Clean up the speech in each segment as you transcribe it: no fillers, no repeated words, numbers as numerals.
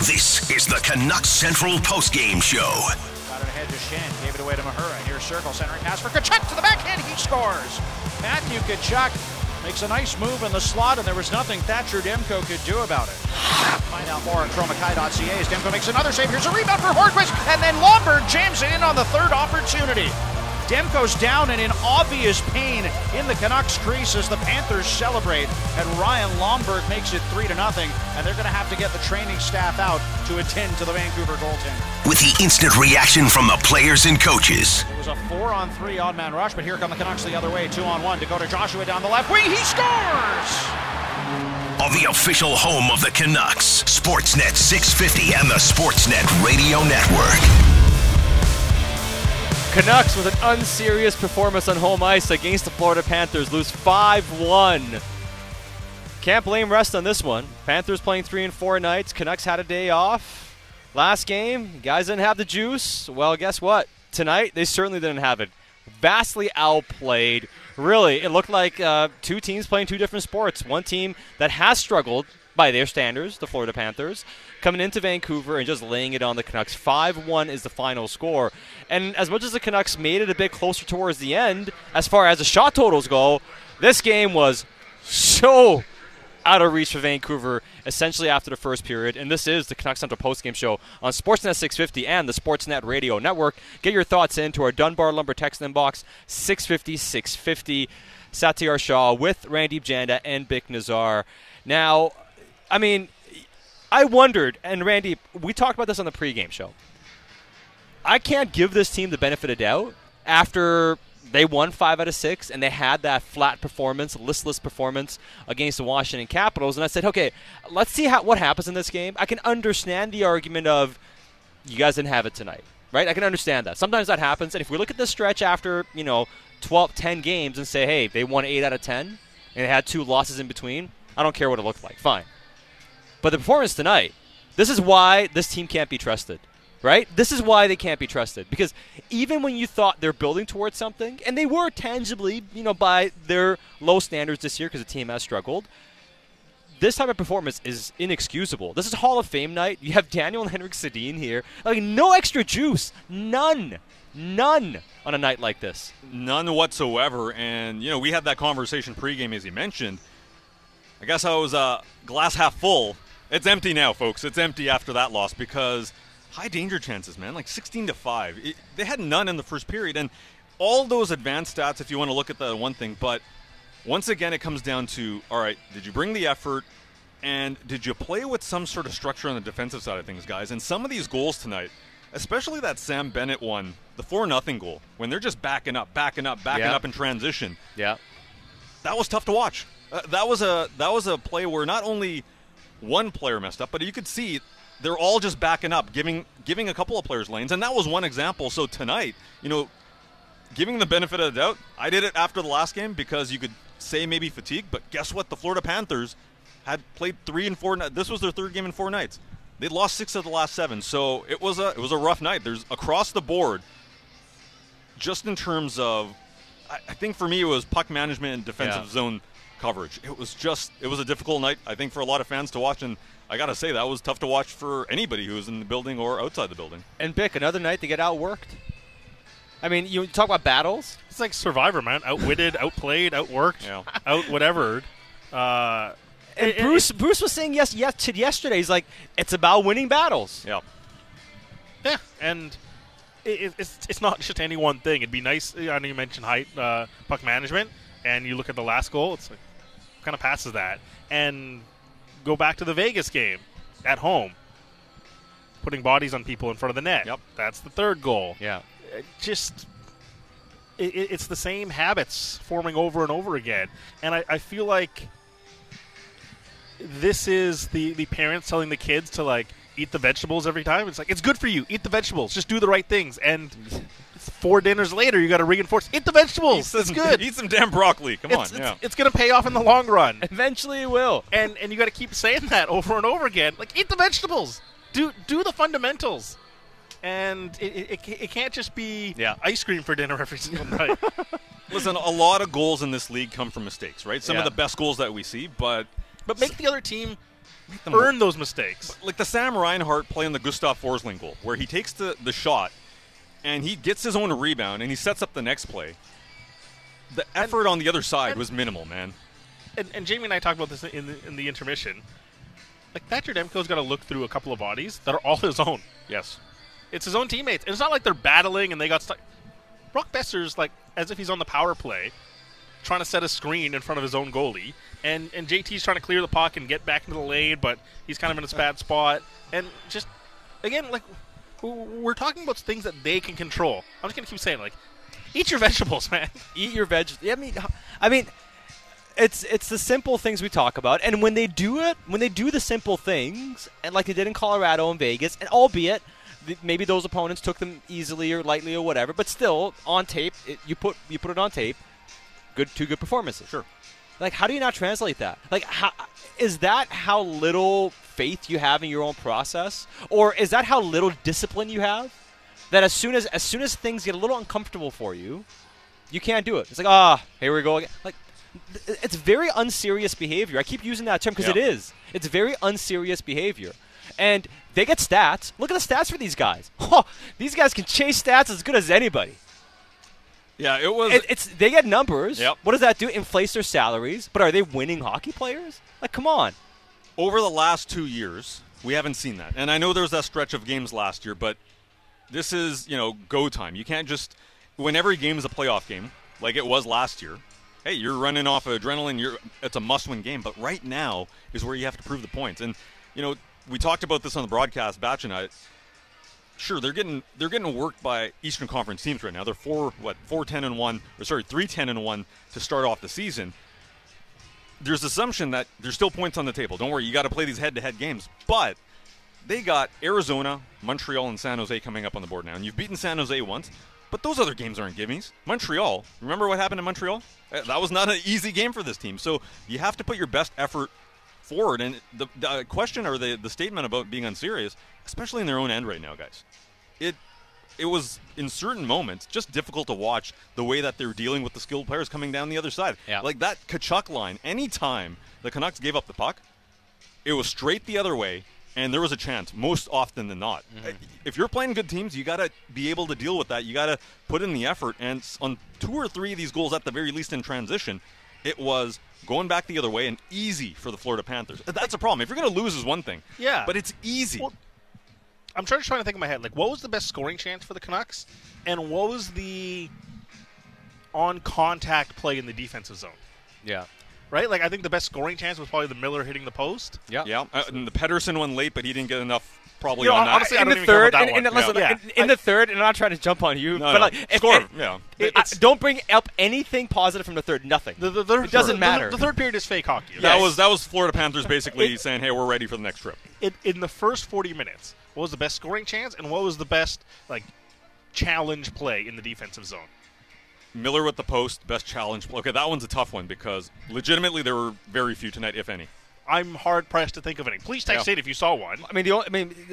This is the Canucks Central postgame show. Got it ahead to Schenn, gave it away to Mahura. Near circle, centering pass for Tkachuk to the backhand. He scores. Matthew Tkachuk makes a nice move in the slot, and there was nothing Thatcher Demko could do about it. Find out more at chromakai.ca as Demko makes another save. Here's a rebound for Hornquist, and then Lomberg jams it in on the third opportunity. Demko's down and in obvious pain in the Canucks crease as the Panthers celebrate, and Ryan Lomberg makes it 3-0, and they're going to have to get the training staff out to attend to the Vancouver goaltender. With the instant reaction from the players and coaches. It was a 4-on-3 odd man rush, but here come the Canucks the other way, 2-on-1 to go to Joshua down the left wing. He scores! On the official home of the Canucks, Sportsnet 650 and the Sportsnet Radio Network. Canucks with an unserious performance on home ice against the Florida Panthers lose 5-1. Can't blame rest on this one. Panthers playing 3 and 4 nights. Canucks had a day off. Last game, guys didn't have the juice. Well, guess what? Tonight, they certainly didn't have it. Vastly outplayed. Really, it looked like two teams playing two different sports. One team that has struggled by their standards, the Florida Panthers, coming into Vancouver and just laying it on the Canucks. 5-1 is the final score. And as much as the Canucks made it a bit closer towards the end, as far as the shot totals go, this game was so out of reach for Vancouver, essentially after the first period. And this is the Canucks Central postgame show on Sportsnet 650 and the Sportsnet Radio Network. Get your thoughts into our Dunbar Lumber text inbox, 650-650. Satyar Shah with Randeep Janda and Bick Nazar. Now, I mean, I wondered, and Randy, we talked about this on the pregame show. I can't give this team the benefit of doubt after they won 5 out of 6 and they had that flat performance, listless performance against the Washington Capitals. And I said, okay, let's see what happens in this game. I can understand the argument of you guys didn't have it tonight, right? I can understand that. Sometimes that happens. And if we look at this stretch after, 12, 10 games and say, hey, they won 8 out of 10 and they had 2 losses in between, I don't care what it looked like. Fine. But the performance tonight, this is why this team can't be trusted, right? This is why they can't be trusted. Because even when you thought they're building towards something, and they were tangibly, by their low standards this year because the team has struggled, this type of performance is inexcusable. This is Hall of Fame night. You have Daniel and Henrik Sedin here. Like, no extra juice. None on a night like this. None whatsoever. And, we had that conversation pregame, as you mentioned. I guess I was glass half full. It's empty now, folks. It's empty after that loss because high danger chances, man, like 16-5. They had none in the first period. And all those advanced stats, if you want to look at that one thing, but once again, it comes down to, all right, did you bring the effort and did you play with some sort of structure on the defensive side of things, guys? And some of these goals tonight, especially that Sam Bennett one, the 4-0 goal, when they're just backing up in transition. Yeah. That was tough to watch. That was a play where not only one player messed up, but you could see they're all just backing up, giving a couple of players lanes, and that was one example. So tonight, giving the benefit of the doubt, I did it after the last game because you could say maybe fatigue, but guess what? The Florida Panthers had played 3 and 4. This was their third game in 4 nights. They lost 6 of the last 7, so it was a rough night. There's across the board, just in terms of, I think for me it was puck management and defensive zone coverage. It was a difficult night, I think, for a lot of fans to watch, and I gotta say that was tough to watch for anybody who was in the building or outside the building. And Bick, another night to get outworked. I mean, you talk about battles. It's like Survivor, man. Outwitted, outplayed, outworked, out whatever. And Bruce was saying yes to yesterday. He's like, it's about winning battles. Yeah. And it's not just any one thing. It'd be nice. I know you mentioned height, puck management, and you look at the last goal. It's like, kind of passes that, and go back to the Vegas game at home, putting bodies on people in front of the net. Yep, that's the third goal. Yeah, it's the same habits forming over and over again, and I feel like this is the parents telling the kids to eat the vegetables every time. It's like, it's good for you. Eat the vegetables. Just do the right things. And 4 dinners later, you got to reinforce. Eat the vegetables. It's good. Eat some damn broccoli. Come on. It's going to pay off in the long run. Eventually it will. And you got to keep saying that over and over again. Like, eat the vegetables. Do the fundamentals. And it can't just be ice cream for dinner every single night. Listen, a lot of goals in this league come from mistakes, right? Some of the best goals that we see, but But make the other team earn those mistakes. Like the Sam Reinhart play on the Gustav Forsling goal, where he takes the shot and he gets his own rebound and he sets up the next play. The effort on the other side was minimal, man. And Jamie and I talked about this in the intermission. Like, Thatcher Demko's got to look through a couple of bodies that are all his own. Yes. It's his own teammates. And it's not like they're battling and they got stuck. Brock Boeser's, like, as if he's on the power play, trying to set a screen in front of his own goalie. And JT's trying to clear the puck and get back into the lane, but he's kind of in a bad spot. And just, again, like, we're talking about things that they can control. I'm just going to keep saying, like, eat your vegetables, man. Eat your vegetables. Yeah, I mean, it's the simple things we talk about. And when they do it, when they do the simple things, and like they did in Colorado and Vegas, and albeit maybe those opponents took them easily or lightly or whatever, but still, on tape, you put it on tape, two good performances. Sure. Like, how do you not translate that? Like, is that how little faith you have in your own process? Or is that how little discipline you have? That as soon as things get a little uncomfortable for you, you can't do it. It's like, here we go again. Like, it's very unserious behavior. I keep using that term because it is. It's very unserious behavior. And they get stats. Look at the stats for these guys. Oh, these guys can chase stats as good as anybody. Yeah, it was. They get numbers. Yep. What does that do? Inflates their salaries. But are they winning hockey players? Like, come on. Over the last 2 years, we haven't seen that. And I know there was that stretch of games last year, but this is, go time. You can't just, when every game is a playoff game, like it was last year, hey, you're running off of adrenaline. It's a must-win game. But right now is where you have to prove the points. And, we talked about this on the broadcast, Batch and I. Sure, they're getting worked by Eastern Conference teams right now. They're 3-10-1 to start off the season. There's the assumption that there's still points on the table. Don't worry, you got to play these head-to-head games. But they got Arizona, Montreal, and San Jose coming up on the board now. And you've beaten San Jose once, but those other games aren't gimmies. Montreal, remember what happened to Montreal? That was not an easy game for this team. So you have to put your best effort forward. And the question or the statement about being unserious, especially in their own end right now, guys, it was in certain moments just difficult to watch the way that they're dealing with the skilled players coming down the other side. Yeah. Like that Tkachuk line, any time the Canucks gave up the puck, it was straight the other way, and there was a chance most often than not. Mm-hmm. If you're playing good teams, you got to be able to deal with that. You got to put in the effort. And on 2 or 3 of these goals, at the very least in transition, it was going back the other way and easy for the Florida Panthers. That's a problem. If you're going to lose is one thing. Yeah. But it's easy. Well, I'm trying to think in my head, like, what was the best scoring chance for the Canucks? And what was the on-contact play in the defensive zone? Yeah. Right? Like, I think the best scoring chance was probably the Miller hitting the post. Yeah. Yeah. And the Pettersson one late, but he didn't get enough. Probably on that. Honestly, I don't even care about that one. In the third, and I'm not trying to jump on you, but like, score. Yeah, don't bring up anything positive from the third. Nothing. It doesn't matter. The third period is fake hockey. Yes. That was Florida Panthers basically saying, "Hey, we're ready for the next trip." In the first 40 minutes, what was the best scoring chance, and what was the best challenge play in the defensive zone? Miller with the post, best challenge play. Okay, that one's a tough one because legitimately there were very few tonight, if any. I'm hard-pressed to think of any. Please text it if you saw one. I mean,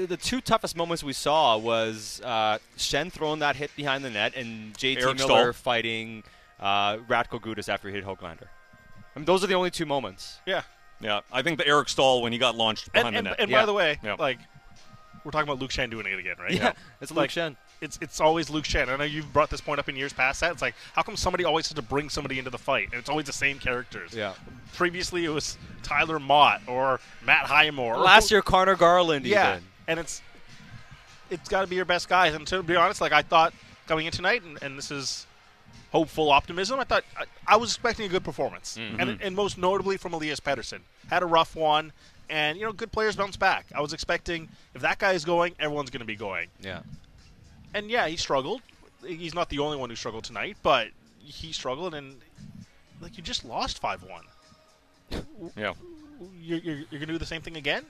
the two toughest moments we saw was Schenn throwing that hit behind the net and JT Eric Miller Stoll fighting Ratko Gudas after he hit Höglander. I mean, those are the only two moments. Yeah. Yeah. I think the Eric Stoll when he got launched behind the net. And by the way, we're talking about Luke Schenn doing it again, right? Yeah, it's Luke Schenn. It's always Luke Schenn. I know you've brought this point up in years past that. It's like, how come somebody always has to bring somebody into the fight? And it's always the same characters. Yeah. Previously, it was Tyler Motte or Matt Highmore. Last year, Connor Garland even. And it's got to be your best guys. And to be honest, I thought coming in tonight, and this is hopeful optimism, I thought I was expecting a good performance. Mm-hmm. And most notably from Elias Pettersson. Had a rough one. And, good players bounce back. I was expecting if that guy is going, everyone's going to be going. Yeah. And yeah, he struggled. He's not the only one who struggled tonight, but he struggled, and you just lost 5-1. Yeah, you're gonna do the same thing again.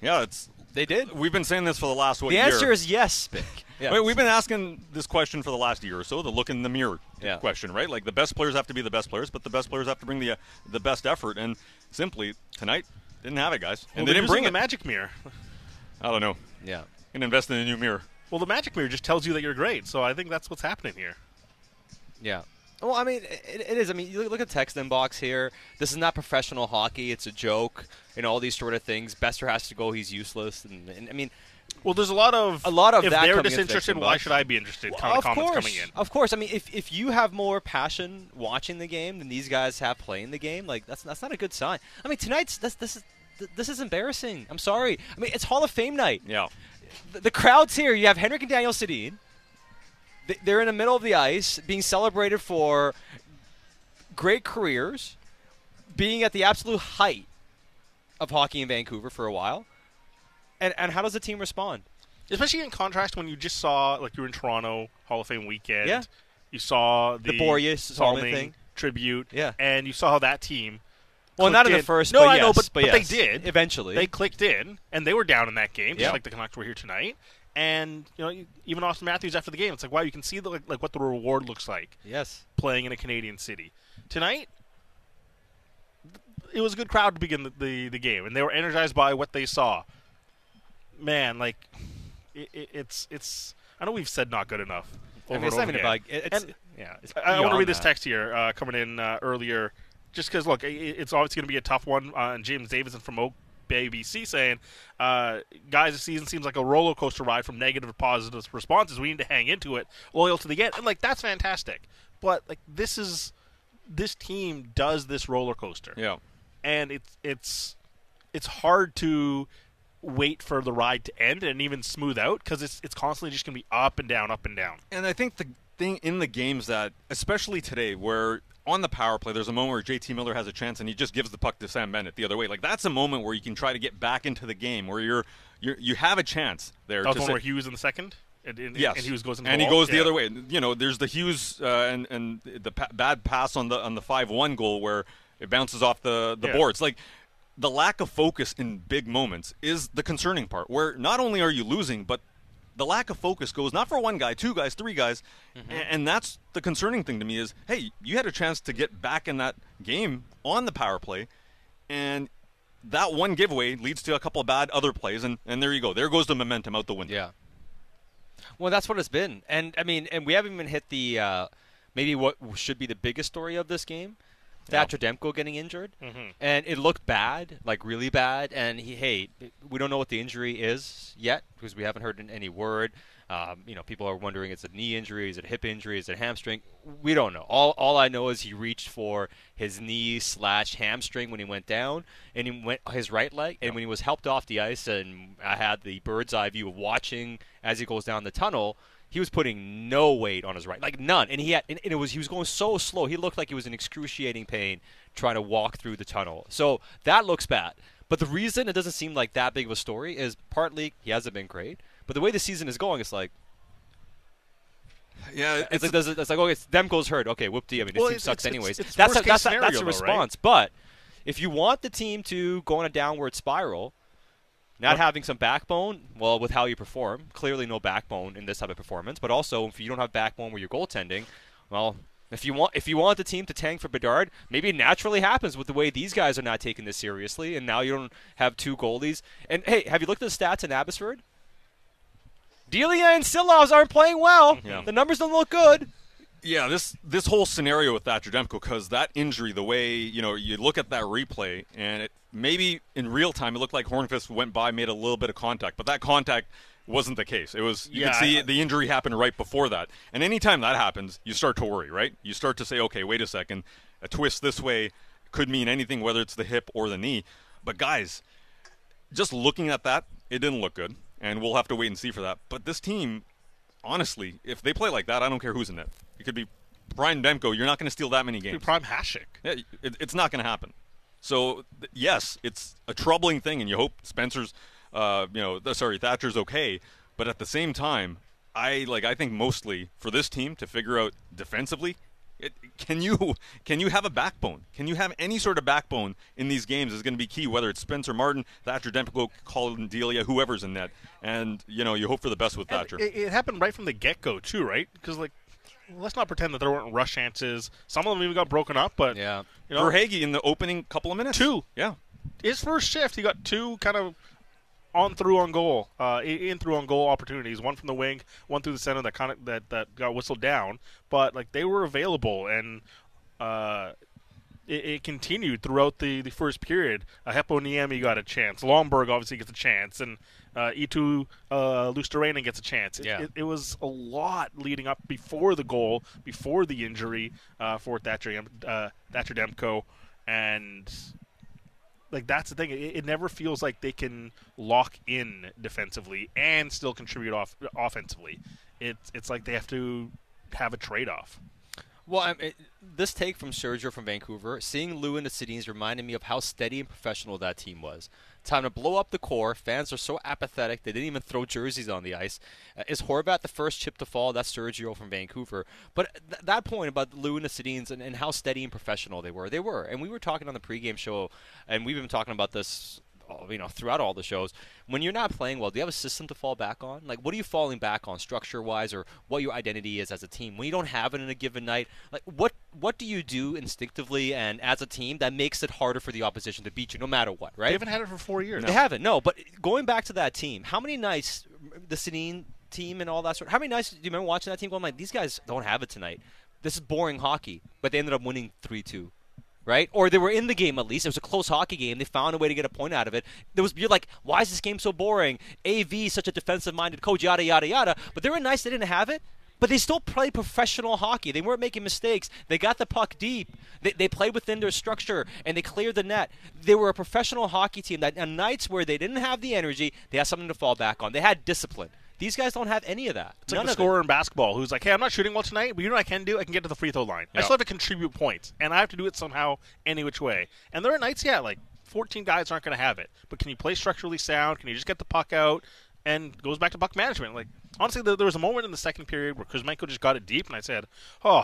Yeah, they did. We've been saying this for the last year. The answer is yes, Vic. Yeah. Wait, we've been asking this question for the last year or so. The look in the mirror question, right? Like the best players have to be the best players, but the best players have to bring the best effort. And simply tonight didn't have it, guys, and they didn't bring it. Magic mirror. I don't know. Yeah. And invest in a new mirror. Well, the magic mirror just tells you that you're great, so I think that's what's happening here. Yeah. Well, I mean, it is. I mean, you look at the text inbox here. This is not professional hockey. It's a joke, and all these sort of things. Boeser has to go. He's useless. And I mean, well, there's a lot of if that they're disinterested, why should I be interested? Well, kind of comments course, coming in. Of course. I mean, if you have more passion watching the game than these guys have playing the game, like that's not a good sign. I mean, tonight's this is embarrassing. I'm sorry. I mean, it's Hall of Fame night. Yeah. The crowd's here. You have Henrik and Daniel Sedin. They're in the middle of the ice, being celebrated for great careers, being at the absolute height of hockey in Vancouver for a while. And how does the team respond? Especially in contrast when you just saw, like, you were in Toronto, Hall of Fame weekend. Yeah. You saw the Boreas thing tribute. Yeah. And you saw how that team well, not in the first, no, but I yes, know, but yes. They did. Eventually. They clicked in, and they were down in that game, just like the Canucks were here tonight. And, you know, even Austin Matthews after the game, it's like, wow, you can see the, like what the reward looks like. Yes. Playing in a Canadian city. Tonight, it was a good crowd to begin the game, and they were energized by what they saw. Man, like, it's I know we've said not good enough over and over again. It's not even a bug. I want to read this text here coming in earlier, just because, look, it's obviously going to be a tough one. James Davison from Oak ABC saying, guys, the season seems like a roller coaster ride from negative to positive responses. We need to hang into it, loyal to the end. And, like, that's fantastic. But, like, this team does this roller coaster. Yeah. And it's hard to wait for the ride to end and even smooth out because it's constantly just going to be up and down, up and down. And I think the thing in the games that, especially today, where on the power play, there's a moment where JT Miller has a chance and he just gives the puck to Sam Bennett the other way. Like, that's a moment where you can try to get back into the game, where you have a chance there. That's the one where Hughes in the second? Yes. And Hughes goes in the and goal. He goes the other way. You know, there's the Hughes and the bad pass on the 5-1 goal where it bounces off the boards. Like, the lack of focus in big moments is the concerning part, where not only are you losing, but the lack of focus goes not for one guy, two guys, three guys, and that's the concerning thing to me is, hey, you had a chance to get back in that game on the power play, and that one giveaway leads to a couple of bad other plays, and there you go. There goes the momentum out the window. Yeah. Well, that's what it's been. And, I mean, and we haven't even hit the maybe what should be the biggest story of this game, Thatcher Demko getting injured, and it looked bad, like really bad. And we don't know what the injury is yet because we haven't heard any word. You know, people are wondering: is it a knee injury? Is it a hip injury? Is it a hamstring? We don't know. All I know is he reached for his knee/hamstring when he went down, and he went his right leg. And when he was helped off the ice, and I had the bird's eye view of watching as he goes down the tunnel. He was putting no weight on his right, like none, and he was going so slow. He looked like he was in excruciating pain trying to walk through the tunnel. So that looks bad. But the reason it doesn't seem like that big of a story is partly he hasn't been great, but the way the season is going, it's like, okay, it's Demko's hurt. Okay, whoop-dee. I mean, well, this team sucks anyways. That's a response. Though, right? But if you want the team to go on a downward spiral. Not having some backbone, well, with how you perform, clearly no backbone in this type of performance. But also, if you don't have backbone with your goaltending, well, if you want the team to tank for Bedard, maybe it naturally happens with the way these guys are not taking this seriously, and now you don't have two goalies. And, hey, have you looked at the stats in Abbotsford? Delia and Silovs aren't playing well. Yeah. The numbers don't look good. Yeah, this whole scenario with Thatcher Demko, because that injury, the way, you know, you look at that replay, and it maybe in real time it looked like Hornfist went by, made a little bit of contact, but that contact wasn't the case. It was you could see the injury happened right before that. And anytime that happens, you start to worry, right? You start to say, okay, wait a second, a twist this way could mean anything, whether it's the hip or the knee. But guys, just looking at that, it didn't look good, and we'll have to wait and see for that. But this team, honestly, if they play like that, I don't care who's in it. It could be Brian Demko. You're not going to steal that many games. It could be Prime Hasek. Yeah, it's not going to happen. So, yes, it's a troubling thing, and you hope Thatcher's okay. But at the same time, I think mostly for this team to figure out defensively, can you have a backbone? Can you have any sort of backbone in these games is going to be key, whether it's Spencer Martin, Thatcher Demko, Colin Delia, whoever's in net. And, you know, you hope for the best with Thatcher. It happened right from the get-go, too, right? Because, like, let's not pretend that there weren't rush chances. Some of them even got broken up, but you know, Verhaeghe in the opening couple of minutes. Two. Yeah. His first shift, he got two kind of in through on goal opportunities, one from the wing, one through the center that got whistled down, but like they were available, and it continued throughout the first period. Heppo Niemi got a chance. Lomberg obviously gets a chance, and Itu Luosterainen gets a chance. It was a lot leading up before the goal, before the injury for Thatcher Demko, and like that's the thing. It never feels like they can lock in defensively and still contribute offensively. It's like they have to have a trade-off. Well, this take from Sergio from Vancouver, seeing Lou in the Sedins reminded me of how steady and professional that team was. Time to blow up the core. Fans are so apathetic they didn't even throw jerseys on the ice. Is Horvat the first chip to fall? That's Sergio from Vancouver. But that point about Lou and the Sedins and how steady and professional they were. And we were talking on the pregame show, and we've been talking about this throughout all the shows. When you're not playing well, do you have a system to fall back on? Like, what are you falling back on structure-wise, or what your identity is as a team? When you don't have it in a given night, like, what do you do instinctively and as a team that makes it harder for the opposition to beat you no matter what, right? They haven't had it for 4 years. No. They haven't, no. But going back to that team, how many nights the Sedin team and all that sort, how many nights do you remember watching that team going, like, these guys don't have it tonight. This is boring hockey. But they ended up winning 3-2. Right? Or they were in the game at least. It was a close hockey game. They found a way to get a point out of it. You're like, why is this game so boring? AV, such a defensive-minded coach, yada, yada, yada. But they were nice. They didn't have it. But they still played professional hockey. They weren't making mistakes. They got the puck deep. They played within their structure, and they cleared the net. They were a professional hockey team that on nights where they didn't have the energy, they had something to fall back on. They had discipline. These guys don't have any of that. It's like the scorer in basketball who's like, hey, I'm not shooting well tonight, but you know what I can do? I can get to the free throw line. Yep. I still have to contribute points, and I have to do it somehow any which way. And there are nights, like 14 guys aren't going to have it. But can you play structurally sound? Can you just get the puck out? And goes back to puck management. Like, honestly, there was a moment in the second period where Kuzmenko just got it deep, and I said, oh.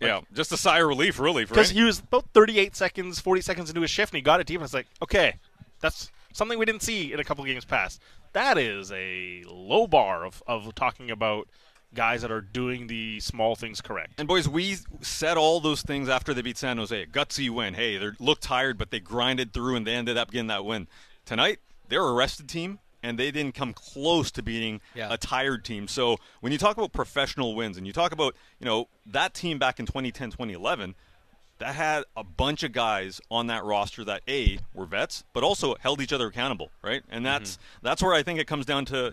Yeah, just a sigh of relief, really. Because he was about 38 seconds, 40 seconds into his shift, and he got it deep, and I was like, okay, that's something we didn't see in a couple of games past. That is a low bar of talking about guys that are doing the small things correct. And, boys, we said all those things after they beat San Jose. A gutsy win. Hey, they looked tired, but they grinded through, and they ended up getting that win. Tonight, they're a rested team, and they didn't come close to beating a tired team. So when you talk about professional wins and you talk about, that team back in 2010, 2011 – that had a bunch of guys on that roster that, A, were vets, but also held each other accountable, right? And that's where I think it comes down to,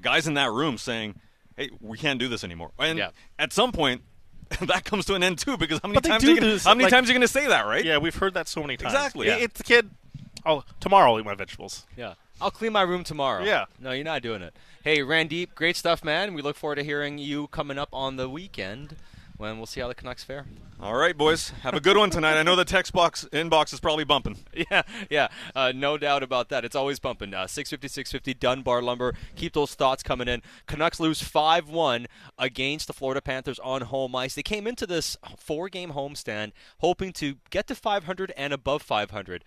guys in that room saying, hey, we can't do this anymore. And at some point, that comes to an end too, because how many times are you going to say that, right? Yeah, we've heard that so many times. Exactly. Yeah. It's the kid, tomorrow I'll eat my vegetables. Yeah. I'll clean my room tomorrow. Yeah. No, you're not doing it. Hey, Randeep, great stuff, man. We look forward to hearing you coming up on the weekend. When we'll see how the Canucks fare. All right, boys. Have a good one tonight. I know the text box inbox is probably bumping. Yeah. No doubt about that. It's always bumping. 650, Dunbar Lumber. Keep those thoughts coming in. Canucks lose 5-1 against the Florida Panthers on home ice. They came into this four-game homestand hoping to get to 500 and above 500.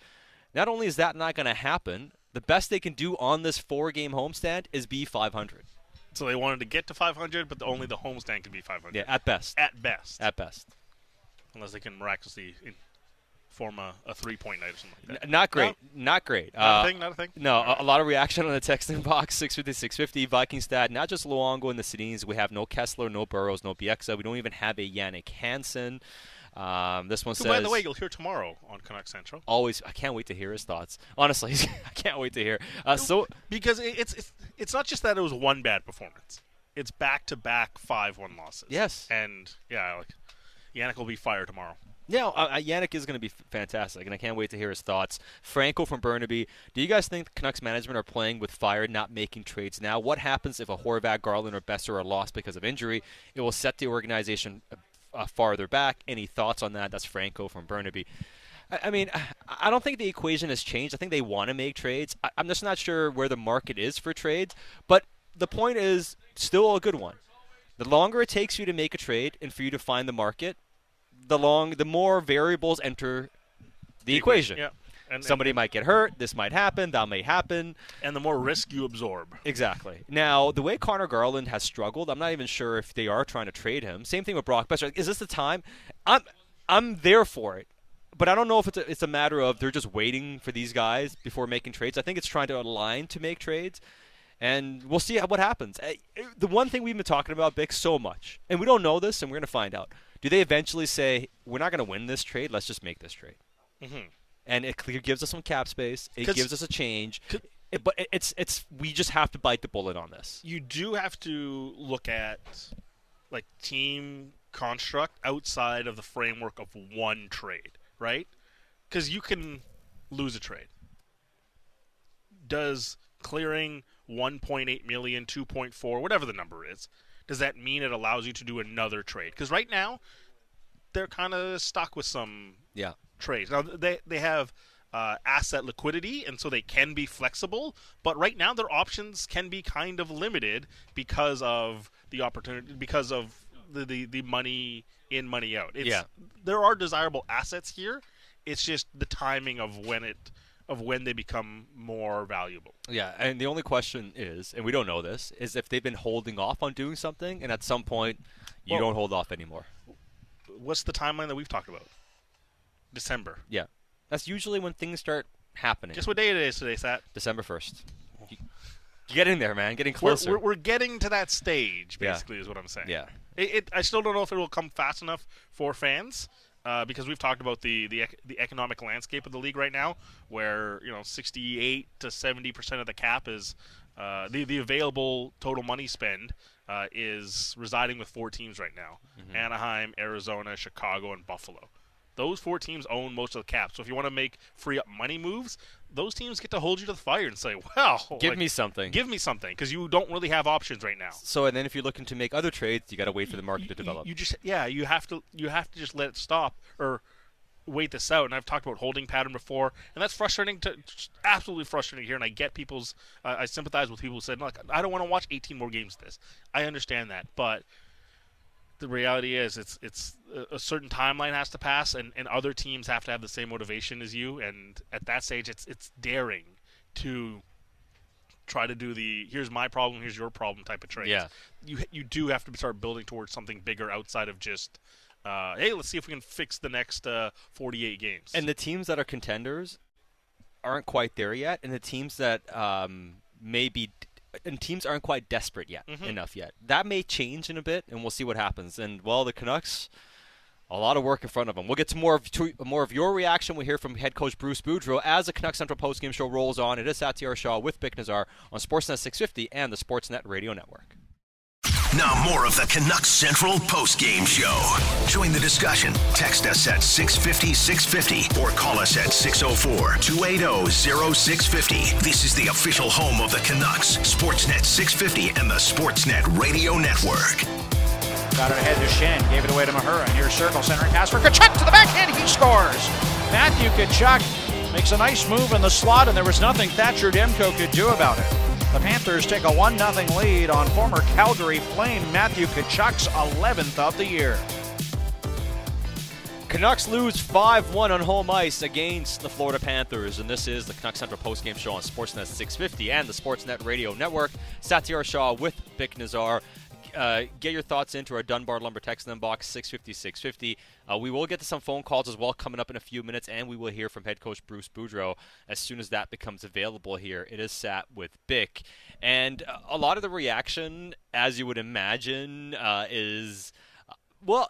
Not only is that not going to happen, the best they can do on this four-game homestand is be 500. So they wanted to get to 500, but only the homestand could be 500. Yeah, at best. At best. Unless they can miraculously form a three-point night or something like that. Not great. Not a thing? No, right. A lot of reaction on the text inbox, 650, Vikingstad. Not just Luongo and the Sedins. We have no Kessler, no Burrows, no Bieksa. We don't even have a Yannick Hansen. This one says, by the way, you'll hear tomorrow on Canucks Central. Always, I can't wait to hear his thoughts. Honestly, I can't wait to hear. Because it's not just that it was one bad performance; it's back-to-back 5-1 losses. Yes, and Yannick will be fired tomorrow. No, Yannick is going to be fantastic, and I can't wait to hear his thoughts. Franco from Burnaby, do you guys think the Canucks management are playing with fire, not making trades now? What happens if a Horvat, Garland, or Boeser are lost because of injury? It will set the organization farther back. Any thoughts on that? That's Franco from Burnaby. I mean, I don't think the equation has changed. I think they want to make trades. I'm just not sure where the market is for trades. But the point is still a good one. The longer it takes you to make a trade and for you to find the market, the more variables enter the equation. Yeah. And somebody might get hurt. This might happen. That may happen. And the more risk you absorb. Exactly. Now, the way Connor Garland has struggled, I'm not even sure if they are trying to trade him. Same thing with Brock Boeser. Is this the time? I'm there for it. But I don't know if it's a matter of they're just waiting for these guys before making trades. I think it's trying to align to make trades, and we'll see what happens. The one thing we've been talking about, Bick, so much, and we don't know this, and we're going to find out. Do they eventually say, we're not going to win this trade, let's just make this trade? Mm-hmm. And it gives us some cap space. It gives us a change. But it's we just have to bite the bullet on this. You do have to look at like team construct outside of the framework of one trade. Right? Because you can lose a trade. Does clearing 1.8 million, 2.4, whatever the number is, does that mean it allows you to do another trade? Because right now, they're kind of stuck with some trades. Now, they have asset liquidity, and so they can be flexible. But right now, their options can be kind of limited because of the opportunity, because of the money in, money out. There are desirable assets here. It's just the timing of when they become more valuable. Yeah, and the only question is, and we don't know this, is if they've been holding off on doing something, and at some point you don't hold off anymore. What's the timeline that we've talked about? December. Yeah. That's usually when things start happening. Guess what day it is today, Sat? December 1st. Getting there, man. Getting closer. We're getting to that stage, basically, is what I'm saying. Yeah. I still don't know if it will come fast enough for fans, because we've talked about the economic landscape of the league right now, where 68 to 70% of the cap is the available total money spend is residing with four teams right now: Anaheim, Arizona, Chicago, and Buffalo. Those four teams own most of the cap. So if you want to make free-up money moves, those teams get to hold you to the fire and say, well, give me something, because you don't really have options right now. So and then if you're looking to make other trades, you got to wait for the market to develop. You have to just let it stop or wait this out. And I've talked about holding pattern before, and that's frustrating, absolutely frustrating here. And I get people's I sympathize with people who said, look, I don't want to watch 18 more games of this. I understand that, but the reality is it's a certain timeline has to pass, and other teams have to have the same motivation as you. And at that stage, it's daring to try to do the here's my problem, here's your problem type of trade. Yeah. You do have to start building towards something bigger outside of just, hey, let's see if we can fix the next 48 games. And the teams that are contenders aren't quite there yet, and the teams that teams aren't quite desperate yet enough yet. That may change in a bit, and we'll see what happens. And, well, the Canucks, a lot of work in front of them. We'll get to more of your reaction. We'll hear from head coach Bruce Boudreau as the Canucks Central postgame show rolls on. It is Satyar Shah with Bick Nazar on Sportsnet 650 and the Sportsnet Radio Network. Now more of the Canucks Central postgame show. Join the discussion. Text us at 650-650 or call us at 604-280-0650. This is the official home of the Canucks, Sportsnet 650 and the Sportsnet Radio Network. Got it ahead to Schenn, gave it away to Mahura. Near circle, centering pass for Tkachuk to the backhand. He scores. Matthew Tkachuk makes a nice move in the slot, and there was nothing Thatcher Demko could do about it. The Panthers take a 1-0 lead on former Calgary Flame Matthew Tkachuk's 11th of the year. Canucks lose 5-1 on home ice against the Florida Panthers, and this is the Canucks Central postgame show on Sportsnet 650 and the Sportsnet Radio Network. Satyar Shah with Bick Nazar. Get your thoughts into our Dunbar Lumber text inbox, 650-650. We will get to some phone calls as well coming up in a few minutes, and we will hear from head coach Bruce Boudreau as soon as that becomes available here. It is Sat with Bick. And a lot of the reaction, as you would imagine, is, well,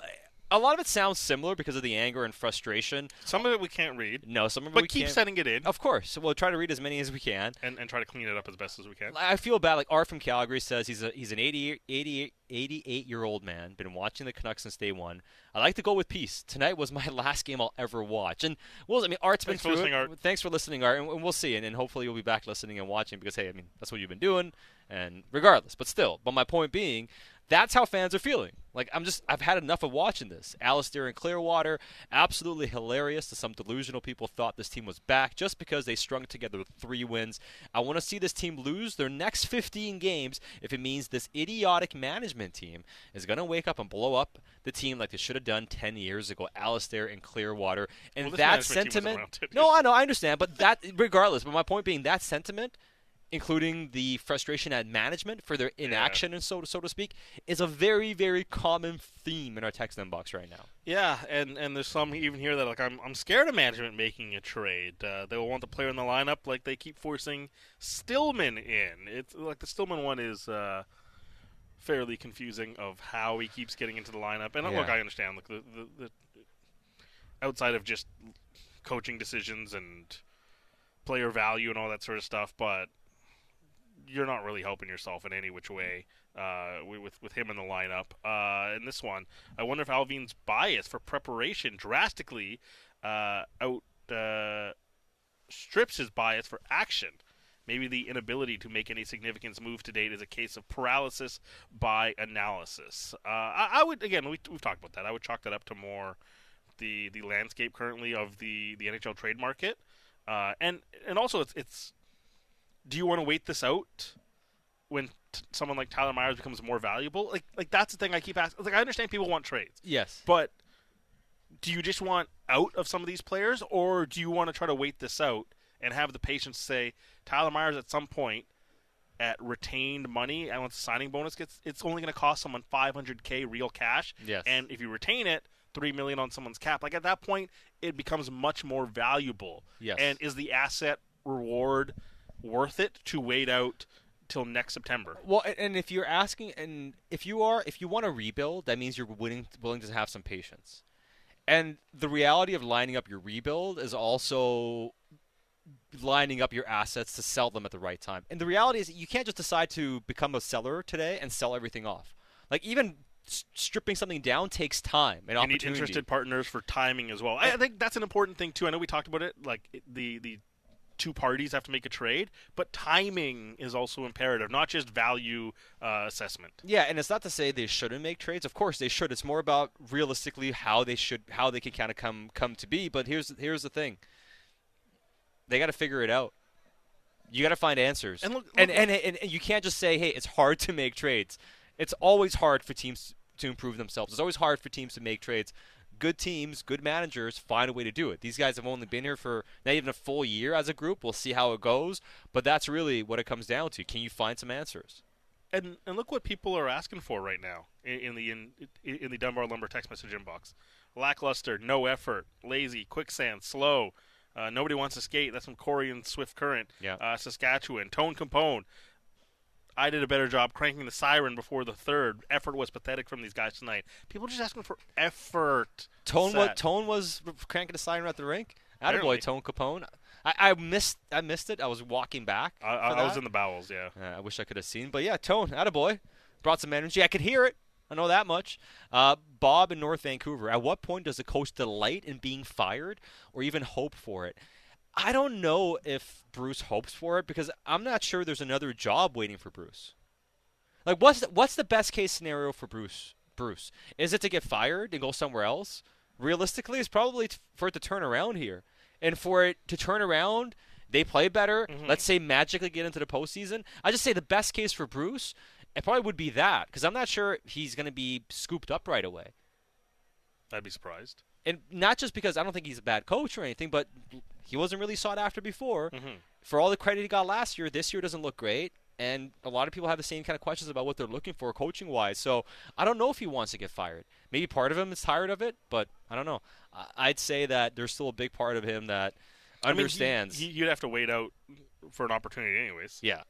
a lot of it sounds similar because of the anger and frustration. Some of it we can't read. No, some of it we can't. But keep sending it in. Of course. We'll try to read as many as we can. And try to clean it up as best as we can. I feel bad. Like Art from Calgary says he's an 88-year-old man, been watching the Canucks since day one. I like to go with peace. Tonight was my last game I'll ever watch. And, well, I mean, Art's been through it. Art. Thanks for listening, Art. And we'll see. And hopefully you'll be back listening and watching because, hey, I mean, that's what you've been doing. And regardless, but still. But my point being, that's how fans are feeling. Like, I've had enough of watching this. Alistair and Clearwater, absolutely hilarious to some delusional people thought this team was back just because they strung together 3 wins. I want to see this team lose their next 15 games if it means this idiotic management team is going to wake up and blow up the team like they should have done 10 years ago. Alistair and Clearwater. And that sentiment. No, I know, I understand. But that, regardless, but my point being, that sentiment including the frustration at management for their inaction, and so to speak, is a very, very common theme in our text inbox right now. Yeah, and there's some even here that like I'm scared of management making a trade. They will want the player in the lineup, like they keep forcing Stillman in. It's like the Stillman one is fairly confusing of how he keeps getting into the lineup. And look, I understand. Look, the outside of just coaching decisions and player value and all that sort of stuff, but you're not really helping yourself in any which way with him in the lineup. In this one, I wonder if Alvin's bias for preparation drastically outstrips his bias for action. Maybe the inability to make any significant move to date is a case of paralysis by analysis. I would, again, we've talked about that. I would chalk that up to more the landscape currently of the NHL trade market. And also it's do you want to wait this out when someone like Tyler Myers becomes more valuable? Like that's the thing I keep asking. Like, I understand people want trades. Yes. But do you just want out of some of these players, or do you want to try to wait this out and have the patience to say, Tyler Myers at some point at retained money, and once the signing bonus gets, it's only going to cost someone $500K real cash. Yes. And if you retain it, $3 million on someone's cap. Like, at that point, it becomes much more valuable. Yes. And is the asset reward worth it to wait out till next September? Well, and if you're asking, and if you want to rebuild, that means you're willing to have some patience. And the reality of lining up your rebuild is also lining up your assets to sell them at the right time. And the reality is you can't just decide to become a seller today and sell everything off. Like, even stripping something down takes time and opportunity. You need interested partners for timing as well. I think that's an important thing too. I know we talked about it, like the two parties have to make a trade, but timing is also imperative, not just value assessment. Yeah, and it's not to say they shouldn't make trades. Of course they should. It's more about realistically how they can kind of come to be. But here's the thing: they got to figure it out. You got to find answers. And look, and you can't just say, hey, it's hard to make trades. It's always hard for teams to improve themselves. It's always hard for teams to make trades. Good teams, good managers find a way to do it. These guys have only been here for not even a full year as a group. We'll see how it goes, but that's really what it comes down to. Can you find some answers? And look what people are asking for right now in the Dunbar Lumber text message inbox: lackluster, no effort, lazy, quicksand, slow. Nobody wants to skate. That's from Corey in Swift Current, Saskatchewan. Tone Compone: I did a better job cranking the siren before the third. Effort was pathetic from these guys tonight. People just asking for effort. Tone was cranking the siren at the rink. Attaboy, Tone Capone. I missed it. I was walking back. I was in the bowels, yeah. I wish I could have seen. But yeah, Tone, attaboy. Brought some energy. I could hear it. I know that much. Bob in North Vancouver: at what point does a coach delight in being fired or even hope for it? I don't know if Bruce hopes for it, because I'm not sure there's another job waiting for Bruce. Like, what's the best case scenario for Bruce? Is it to get fired and go somewhere else? Realistically, it's probably for it to turn around here. And for it to turn around, they play better. Mm-hmm. Let's say magically get into the postseason. I just say the best case for Bruce, it probably would be that, because I'm not sure he's going to be scooped up right away. I'd be surprised. And not just because I don't think he's a bad coach or anything, but he wasn't really sought after before. Mm-hmm. For all the credit he got last year, this year doesn't look great. And a lot of people have the same kind of questions about what they're looking for coaching-wise. So I don't know if he wants to get fired. Maybe part of him is tired of it, but I don't know. I'd say that there's still a big part of him that understands. I mean, you'd have to wait out for an opportunity anyways. Yeah.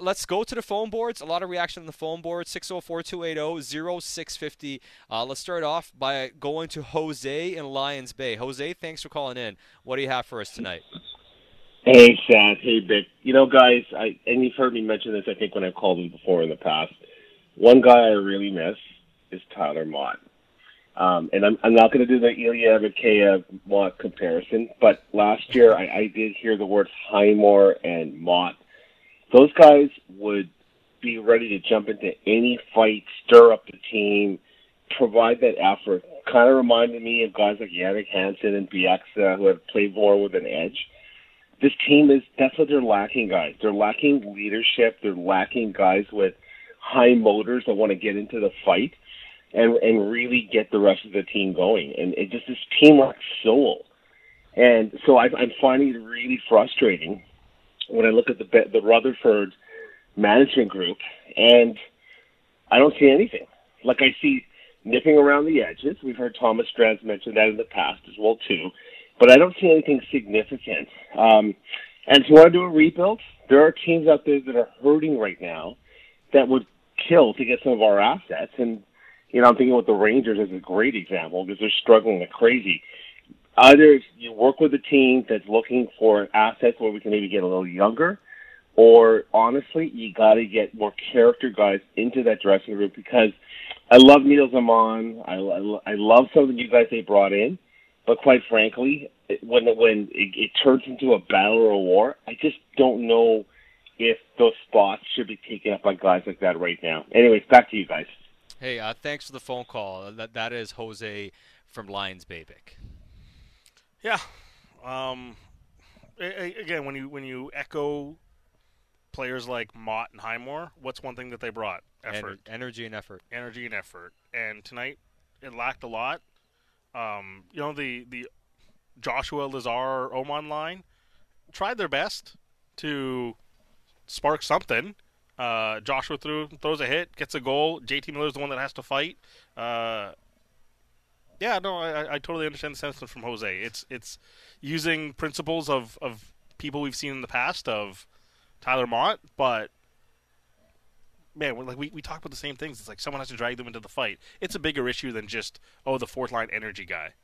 Let's go to the phone boards. A lot of reaction on the phone board, 604-280-0650. Let's start off by going to Jose in Lions Bay. Jose, thanks for calling in. What do you have for us tonight? Hey, Shad. Hey, Bick. You know, guys, and you've heard me mention this, I think, when I've called him before in the past. One guy I really miss is Tyler Motte. And I'm not going to do the Ilya Mikheyev-Motte comparison, but last year I did hear the words Highmore and Motte. Those guys would be ready to jump into any fight, stir up the team, provide that effort. Kind of reminded me of guys like Yannick Hansen and Bieksa, who have played more with an edge. This team that's what they're lacking, guys. They're lacking leadership. They're lacking guys with high motors that want to get into the fight and really get the rest of the team going. And it just is teamwork soul. And so I'm finding it really frustrating when I look at the Rutherford management group, and I don't see anything. Like, I see nipping around the edges. We've heard Thomas Strands mention that in the past as well, too. But I don't see anything significant. And if you want to do a rebuild, there are teams out there that are hurting right now that would kill to get some of our assets. And, you know, I'm thinking with the Rangers as a great example because they're struggling like crazy. Either you work with a team that's looking for assets where we can maybe get a little younger, or honestly, you got to get more character guys into that dressing room, because I love Niels Amon. I love some of the new guys they brought in. But quite frankly, when it turns into a battle or a war, I just don't know if those spots should be taken up by guys like that right now. Anyways, back to you guys. Hey, thanks for the phone call. That is Jose from Lions Babic. Yeah. Again, when you echo players like Motte and Highmore, what's one thing that they brought? Effort. Energy and effort. And tonight, it lacked a lot. You know, the Joshua, Lazar, Oman line tried their best to spark something. Joshua throws a hit, gets a goal. JT Miller's the one that has to fight. I totally understand the sentiment from Jose. It's using principles of people we've seen in the past, of Tyler Motte, but man, we talk about the same things. It's like someone has to drag them into the fight. It's a bigger issue than just, the fourth-line energy guy.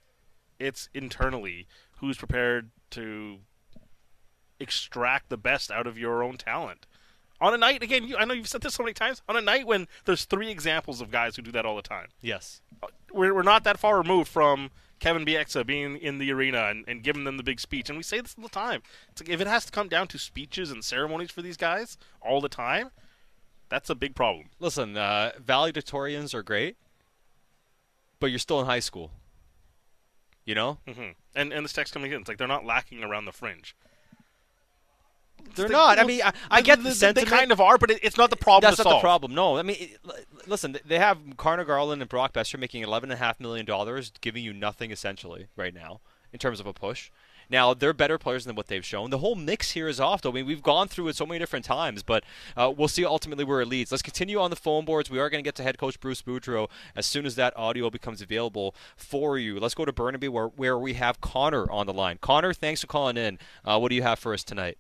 It's internally who's prepared to extract the best out of your own talent. On a night, again, I know you've said this so many times, on a night when there's three examples of guys who do that all the time. Yes. We're not that far removed from Kevin Bieksa being in the arena and giving them the big speech. And we say this all the time. It's like, if it has to come down to speeches and ceremonies for these guys all the time, that's a big problem. Listen, valedictorians are great, but you're still in high school, you know? Mm-hmm. And this text coming in, it's like they're not lacking around the fringe. They're not. I mean, I get the sentiment. They kind of are, but it's not the problem to solve. That's not the problem, no. I mean, listen, they have Connor Garland and Brock Boeser making $11.5 million, giving you nothing essentially right now in terms of a push. Now, they're better players than what they've shown. The whole mix here is off, though. I mean, we've gone through it so many different times, but we'll see ultimately where it leads. Let's continue on the phone boards. We are going to get to head coach Bruce Boudreau as soon as that audio becomes available for you. Let's go to Burnaby, where we have Connor on the line. Connor, thanks for calling in. What do you have for us tonight?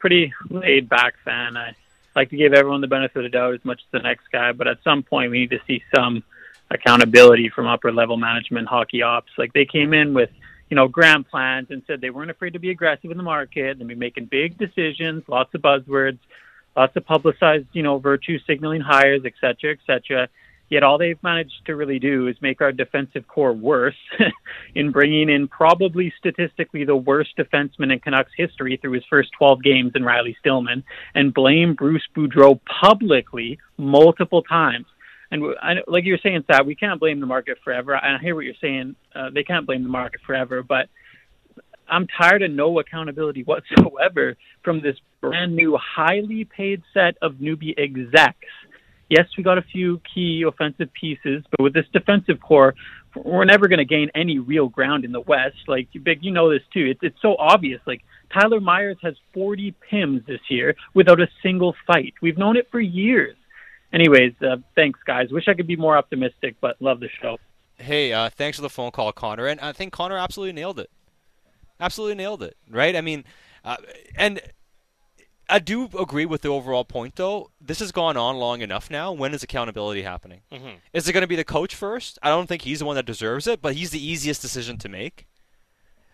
Pretty laid-back fan. I like to give everyone the benefit of the doubt as much as the next guy, but at some point we need to see some accountability from upper-level management, hockey ops. Like, they came in with, grand plans and said they weren't afraid to be aggressive in the market and be making big decisions, lots of buzzwords, lots of publicized, virtue-signaling hires, et cetera, et cetera. Yet all they've managed to really do is make our defensive core worse in bringing in probably statistically the worst defenseman in Canucks history through his first 12 games in Riley Stillman, and blame Bruce Boudreau publicly multiple times. And like you're saying, Thad, we can't blame the market forever. I hear what you're saying. They can't blame the market forever, but I'm tired of no accountability whatsoever from this brand new, highly paid set of newbie execs. Yes, we got a few key offensive pieces, but with this defensive core, we're never going to gain any real ground in the West. Like, Big, you know this too. It's so obvious. Like, Tyler Myers has 40 PIMs this year without a single fight. We've known it for years. Anyways, thanks, guys. Wish I could be more optimistic, but love the show. Hey, thanks for the phone call, Connor. And I think Connor absolutely nailed it. Absolutely nailed it, right? I mean, and I do agree with the overall point, though. This has gone on long enough now. When is accountability happening? Mm-hmm. Is it going to be the coach first? I don't think he's the one that deserves it, but he's the easiest decision to make.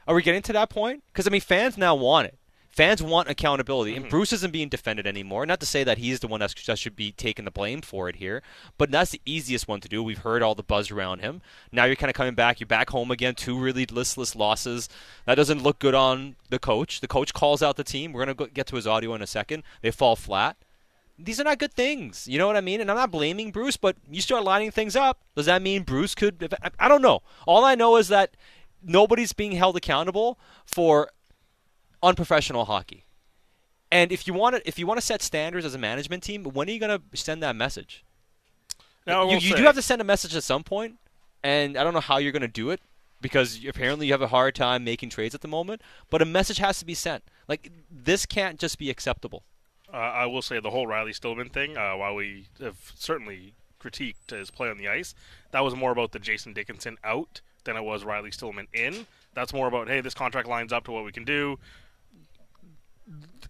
Are we getting to that point? Because, I mean, fans now want it. Fans want accountability, and Bruce isn't being defended anymore. Not to say that he's the one that should be taking the blame for it here, but that's the easiest one to do. We've heard all the buzz around him. Now you're kind of coming back. You're back home again, two really listless losses. That doesn't look good on the coach. The coach calls out the team. We're going to get to his audio in a second. They fall flat. These are not good things. You know what I mean? And I'm not blaming Bruce, but you start lining things up. Does that mean Bruce could – I don't know. All I know is that nobody's being held accountable for – on professional hockey. And if you want to set standards as a management team, when are you going to send that message? Now, you do have to send a message at some point, and I don't know how you're going to do it. because apparently you have a hard time making trades at the moment. But a message has to be sent. Like, this can't just be acceptable. I will say the whole Riley Stillman thing, while we have certainly critiqued his play on the ice, that was more about the Jason Dickinson out than it was Riley Stillman in. That's more about, hey, this contract lines up to what we can do.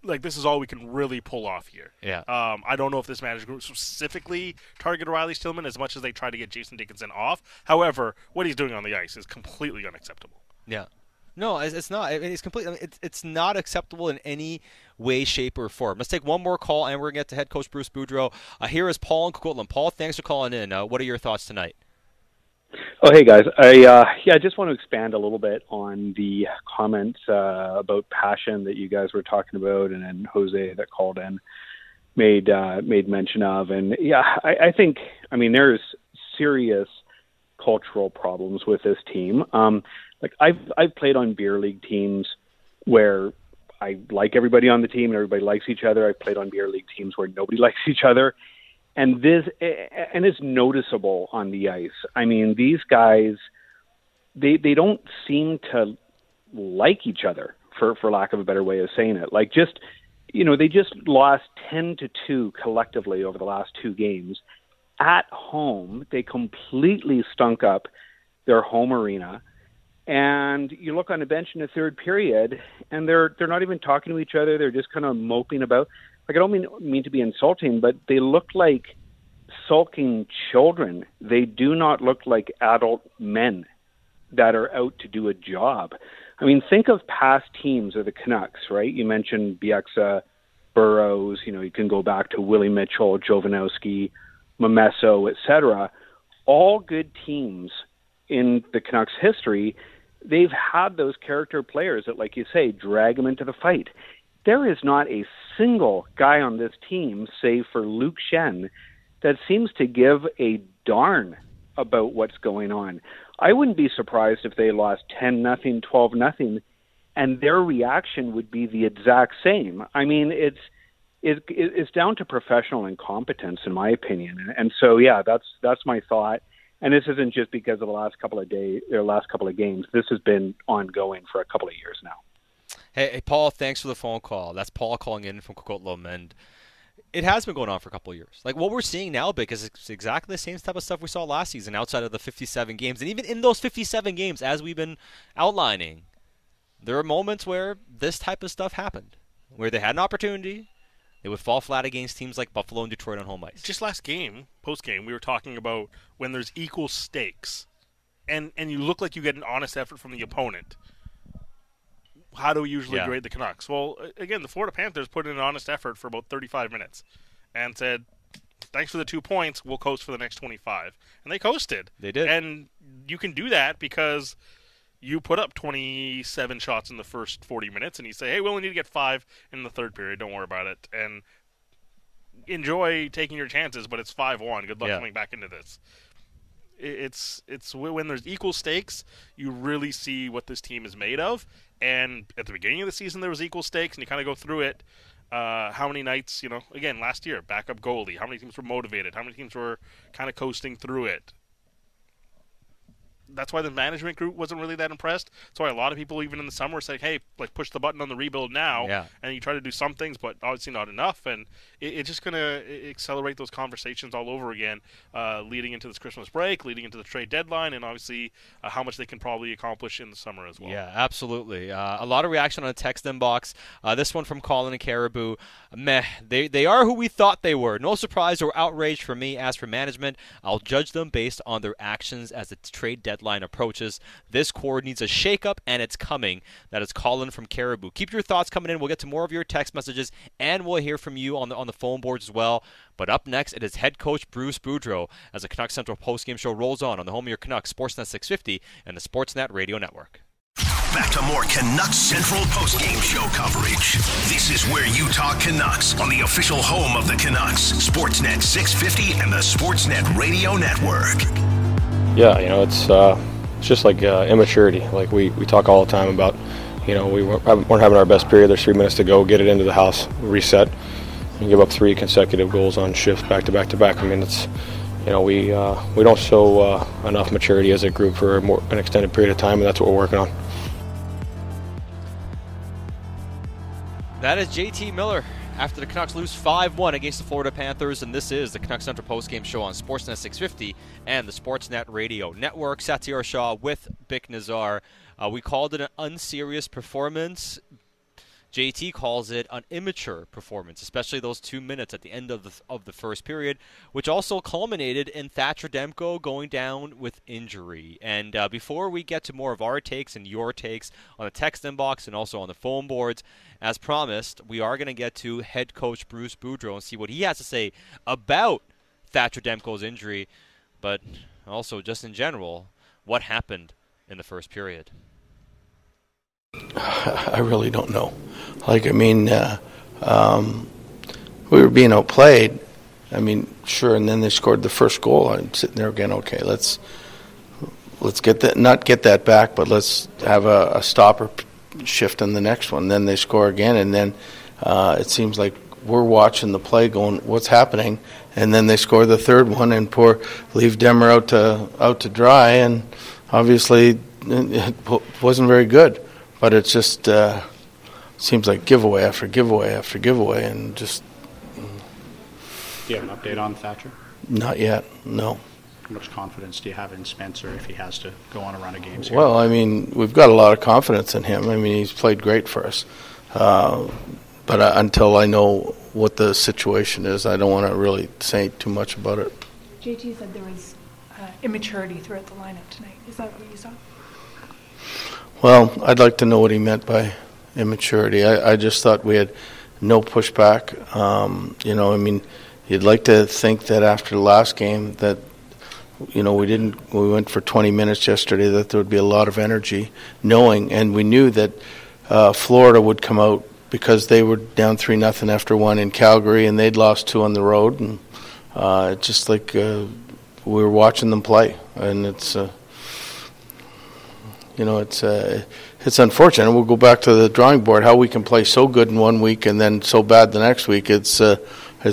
Like, this is all we can really pull off here. Yeah. I don't know if this management group specifically targeted Riley Stillman as much as they tried to get Jason Dickinson off. However, what he's doing on the ice is completely unacceptable. Yeah. No, it's not. It's completely. I mean, it's not acceptable in any way, shape, or form. Let's take one more call, and we're gonna get to head coach Bruce Boudreau. Here is Paul in Coquitlam. Paul, thanks for calling in. What are your thoughts tonight? Oh, hey guys. I just want to expand a little bit on the comment about passion that you guys were talking about, and then Jose that called in made mention of. And yeah, I think, I mean, there's serious cultural problems with this team. Like I've played on beer league teams where I like everybody on the team and everybody likes each other. I've played on beer league teams where nobody likes each other, and it's noticeable on the ice. I mean, these guys, they don't seem to like each other, for lack of a better way of saying it. Like, just, you know, they just lost 10-2 collectively over the last two games at home. They completely stunk up their home arena. And you look on the bench in the third period, and they're not even talking to each other. They're just kind of moping about. Like, I don't mean to be insulting, but they look like sulking children. They do not look like adult men that are out to do a job. I mean, think of past teams of the Canucks, right? You mentioned Bieksa, Burrows. You know, you can go back to Willie Mitchell, Jovanovski, Memesso, etc. All good teams in the Canucks' history. They've had those character players that, like you say, drag them into the fight. There is not a single guy on this team, save for Luke Schenn, that seems to give a darn about what's going on. I wouldn't be surprised if they lost 10-0, 12-0, and their reaction would be the exact same. I mean, it's down to professional incompetence, in my opinion. And so, yeah, that's my thought. And this isn't just because of the last couple of days or last couple of games. This has been ongoing for a couple of years now. Hey, Paul, thanks for the phone call. That's Paul calling in from Coquitlam, and it has been going on for a couple of years. Like, what we're seeing now, Bick, is exactly the same type of stuff we saw last season outside of the 57 games. And even in those 57 games, as we've been outlining, there are moments where this type of stuff happened, where they had an opportunity. They would fall flat against teams like Buffalo and Detroit on home ice. Just last game, post-game, we were talking about when there's equal stakes and you look like you get an honest effort from the opponent. How do we usually grade the Canucks? Well, again, the Florida Panthers put in an honest effort for about 35 minutes and said, thanks for the 2 points, we'll coast for the next 25. And they coasted. They did. And you can do that because you put up 27 shots in the first 40 minutes, and you say, hey, we only need to get 5 in the third period. Don't worry about it. And enjoy taking your chances, but it's 5-1. Good luck coming back into this. It's when there's equal stakes, you really see what this team is made of. And at the beginning of the season, there was equal stakes, and you kind of go through it. How many nights, you know, again, last year, backup goalie. How many teams were motivated? How many teams were kind of coasting through it? That's why the management group wasn't really that impressed. That's why a lot of people, even in the summer, say, hey, like, push the button on the rebuild now. Yeah. And you try to do some things, but obviously not enough. And it's just going to accelerate those conversations all over again, leading into this Christmas break, leading into the trade deadline, and obviously how much they can probably accomplish in the summer as well. Yeah, absolutely. A lot of reaction on a text inbox. This one from Colin and Caribou. Meh, they are who we thought they were. No surprise or outrage for me. As for management, I'll judge them based on their actions as the trade deadline approaches. This core needs a shakeup, and it's coming. That is Colin from Caribou. Keep your thoughts coming in. We'll get to more of your text messages, and we'll hear from you on the phone boards as well. But up next, it is head coach Bruce Boudreau as the Canucks Central postgame show rolls on the home of your Canucks, Sportsnet 650 and the Sportsnet Radio Network. Back to more Canucks Central postgame show coverage. This is where you talk Canucks on the official home of the Canucks, Sportsnet 650 and the Sportsnet Radio Network. Yeah, you know, it's just like immaturity. Like, we talk all the time about, you know, we weren't having our best period. There's 3 minutes to go. Get it into the house. Reset. And give up 3 consecutive goals on shifts back-to-back. I mean, it's, you know, we don't show enough maturity as a group for an extended period of time, and that's what we're working on. That is JT Miller after the Canucks lose 5-1 against the Florida Panthers, and this is the Canucks Central postgame show on Sportsnet 650 and the Sportsnet Radio Network. Satyar Shah with Bick Nazar. We called it an unserious performance. JT calls it an immature performance, especially those 2 minutes at the end of the first period, which also culminated in Thatcher Demko going down with injury. And before we get to more of our takes and your takes on the text inbox and also on the phone boards, as promised, we are going to get to head coach Bruce Boudreau and see what he has to say about Thatcher Demko's injury, but also just in general, what happened in the first period. I really don't know. We were being outplayed. I mean, sure, and then they scored the first goal. I'm sitting there again, okay, let's get that, not get that back, but let's have a stopper shift on the next one. Then they score again, and then it seems like we're watching the play going, what's happening? And then they score the third one and leave Demmer out to dry, and obviously it wasn't very good. But it's just seems like giveaway after giveaway after giveaway, and just. Do you have an update on Thatcher? Not yet, no. How much confidence do you have in Spencer if he has to go on a run of games here? Well, I mean, we've got a lot of confidence in him. I mean, he's played great for us. But until I know what the situation is, I don't want to really say too much about it. JT said there was immaturity throughout the lineup tonight. Is that what you saw? Well, I'd like to know what he meant by immaturity. I just thought we had no pushback. You'd like to think that after the last game that, we went for 20 minutes yesterday, that there would be a lot of energy, knowing, and we knew that Florida would come out because they were down 3-0 after one in Calgary, and they'd lost two on the road, and just like we were watching them play, and it's. It's unfortunate. We'll go back to the drawing board. How we can play so good in 1 week and then so bad the next week. It's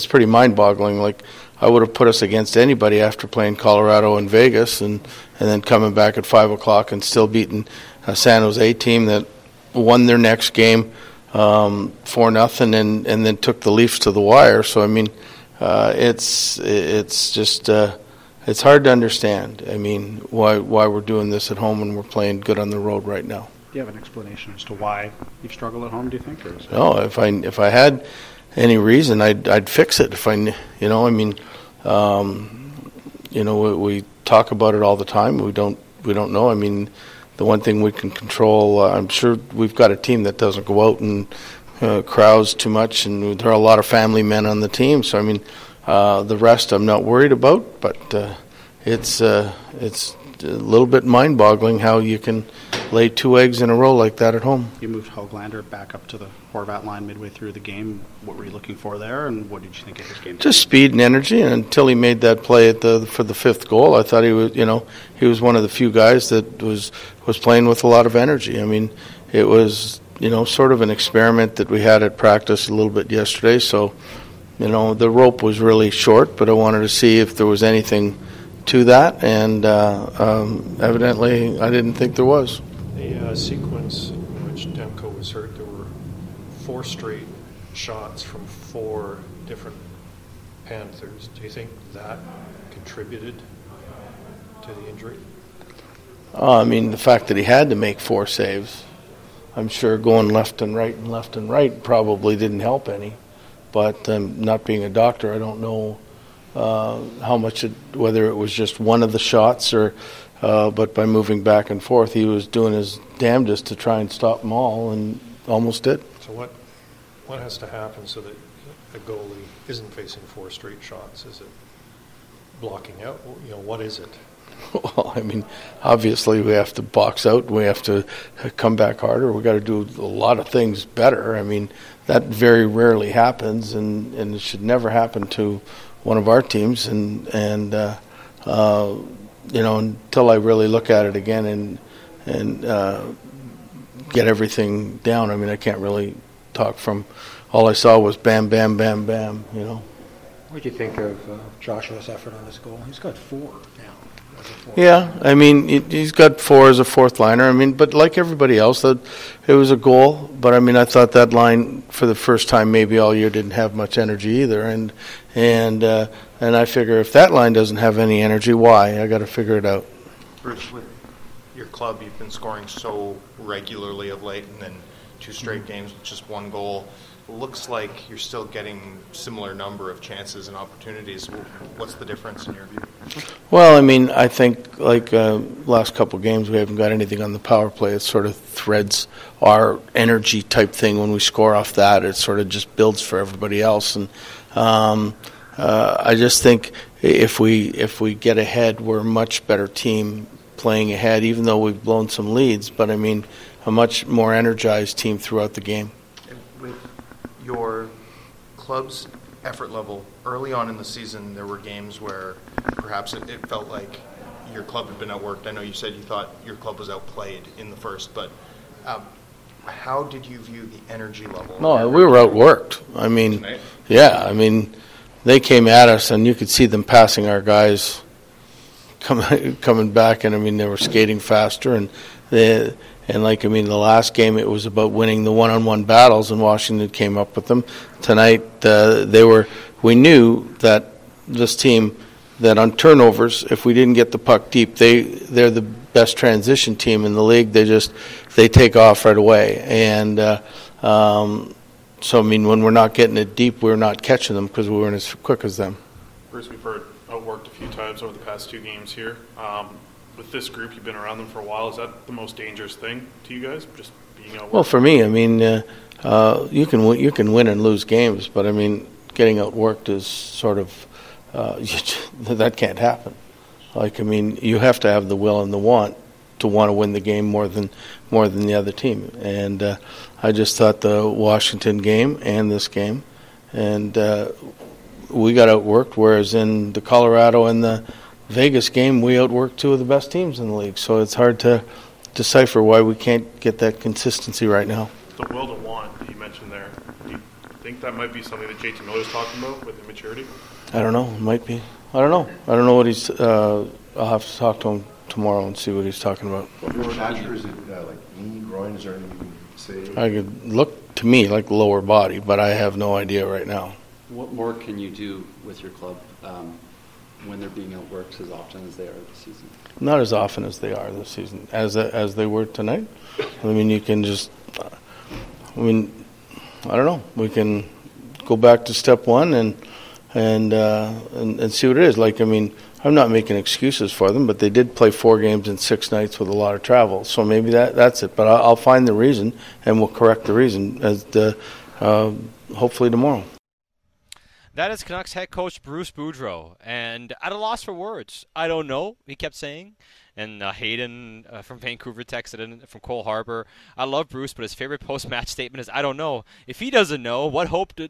pretty mind-boggling. Like, I would have put us against anybody after playing Colorado and Vegas, and then coming back at 5:00 and still beating a San Jose team that won their next game 4-0 and then took the Leafs to the wire. So I mean, it's just. It's hard to understand, why we're doing this at home when we're playing good on the road right now. Do you have an explanation as to why you've struggled at home, do you think? Or no, if I had any reason, I'd fix it. We talk about it all the time. We don't know. I mean, the one thing we can control, I'm sure we've got a team that doesn't go out and crowds too much, and there are a lot of family men on the team, so I mean, the rest I'm not worried about, but it's a little bit mind-boggling how you can lay two eggs in a row like that at home. You moved Höglander back up to the Horvat line midway through the game. What were you looking for there, and what did you think of his game? Just speed and energy, and until he made that play for the fifth goal, I thought he was one of the few guys that was playing with a lot of energy. I mean, it was sort of an experiment that we had at practice a little bit yesterday, so. The rope was really short, but I wanted to see if there was anything to that, and evidently I didn't think there was. The sequence in which Demko was hurt, there were 4 straight shots from 4 different Panthers. Do you think that contributed to the injury? The fact that he had to make 4 saves, I'm sure going left and right probably didn't help any. But not being a doctor, I don't know how much, whether it was just one of the shots or. But by moving back and forth, he was doing his damnedest to try and stop them all, and almost did. So what has to happen so that a goalie isn't facing 4 straight shots? Is it blocking out? What is it? Well, obviously we have to box out. We have to come back harder. We got to do a lot of things better. That very rarely happens, and it should never happen to one of our teams. And until I really look at it again and get everything down, I can't really talk from. All I saw was bam, bam, bam, bam. What do you think of Joshua's effort on his goal? He's got four now. Yeah, I mean, he's got four as a fourth liner. I mean, but like everybody else, that it was a goal. But I mean, I thought that line for the first time maybe all year didn't have much energy either. And I figure if that line doesn't have any energy, why? I got to figure it out. Bruce, with your club, you've been scoring so regularly of late, and then two straight games with just one goal. Looks like you're still getting similar number of chances and opportunities. What's the difference in your view? Well, I mean, I think like last couple games we haven't got anything on the power play. It sort of threads our energy type thing. When we score off that, it sort of just builds for everybody else. And I just think if we get ahead, we're a much better team playing ahead, even though we've blown some leads. But, I mean, a much more energized team throughout the game. Your club's effort level early on in the season, there were games where perhaps it felt like your club had been outworked. I know you said you thought your club was outplayed in the first, but how did you view the energy level? No, we were outworked. I mean, tonight? Yeah, I mean, they came at us, and you could see them passing our guys coming back, and I mean, they were skating faster, and they. And like, I mean, the last game, it was about winning the one-on-one battles, and Washington came up with them. Tonight, we knew that this team, that on turnovers, if we didn't get the puck deep, they're the best transition team in the league. They take off right away. And so, I mean, when we're not getting it deep, we're not catching them because we weren't as quick as them. Bruce, we've heard outworked a few times over the past two games here. With this group, you've been around them for a while. Is that the most dangerous thing to you guys, just being outworked? Well, for me, I mean, you can win and lose games, but I mean, getting outworked is sort of that can't happen. Like, I mean, you have to have the will and the want to want to win the game more than the other team. And I just thought the Washington game and this game, and we got outworked. Whereas in the Colorado and the Vegas game, we outworked two of the best teams in the league, so it's hard to decipher why we can't get that consistency right now. The will to want that you mentioned there, do you think that might be something that JT Miller is talking about with immaturity? I don't know. It might be. I don't know what he's I'll have to talk to him tomorrow and see what he's talking about. Is it like knee, groin? Is there anything you can say? I could look to me like lower body, but I have no idea right now. What more can you do with your club? When they're being outworked as often as they are this season? Not as often as they are this season, as they were tonight. I mean, you can just, I mean, I don't know. We can go back to step one and see what it is. Like, I mean, I'm not making excuses for them, but they did play 4 games in 6 nights with a lot of travel, so maybe that's it. But I'll find the reason, and we'll correct the reason hopefully tomorrow. That is Canucks head coach Bruce Boudreau, and at a loss for words. I don't know, he kept saying. And Hayden from Vancouver texted in from Cole Harbour. I love Bruce, but his favorite post-match statement is, I don't know. If he doesn't know, what hope do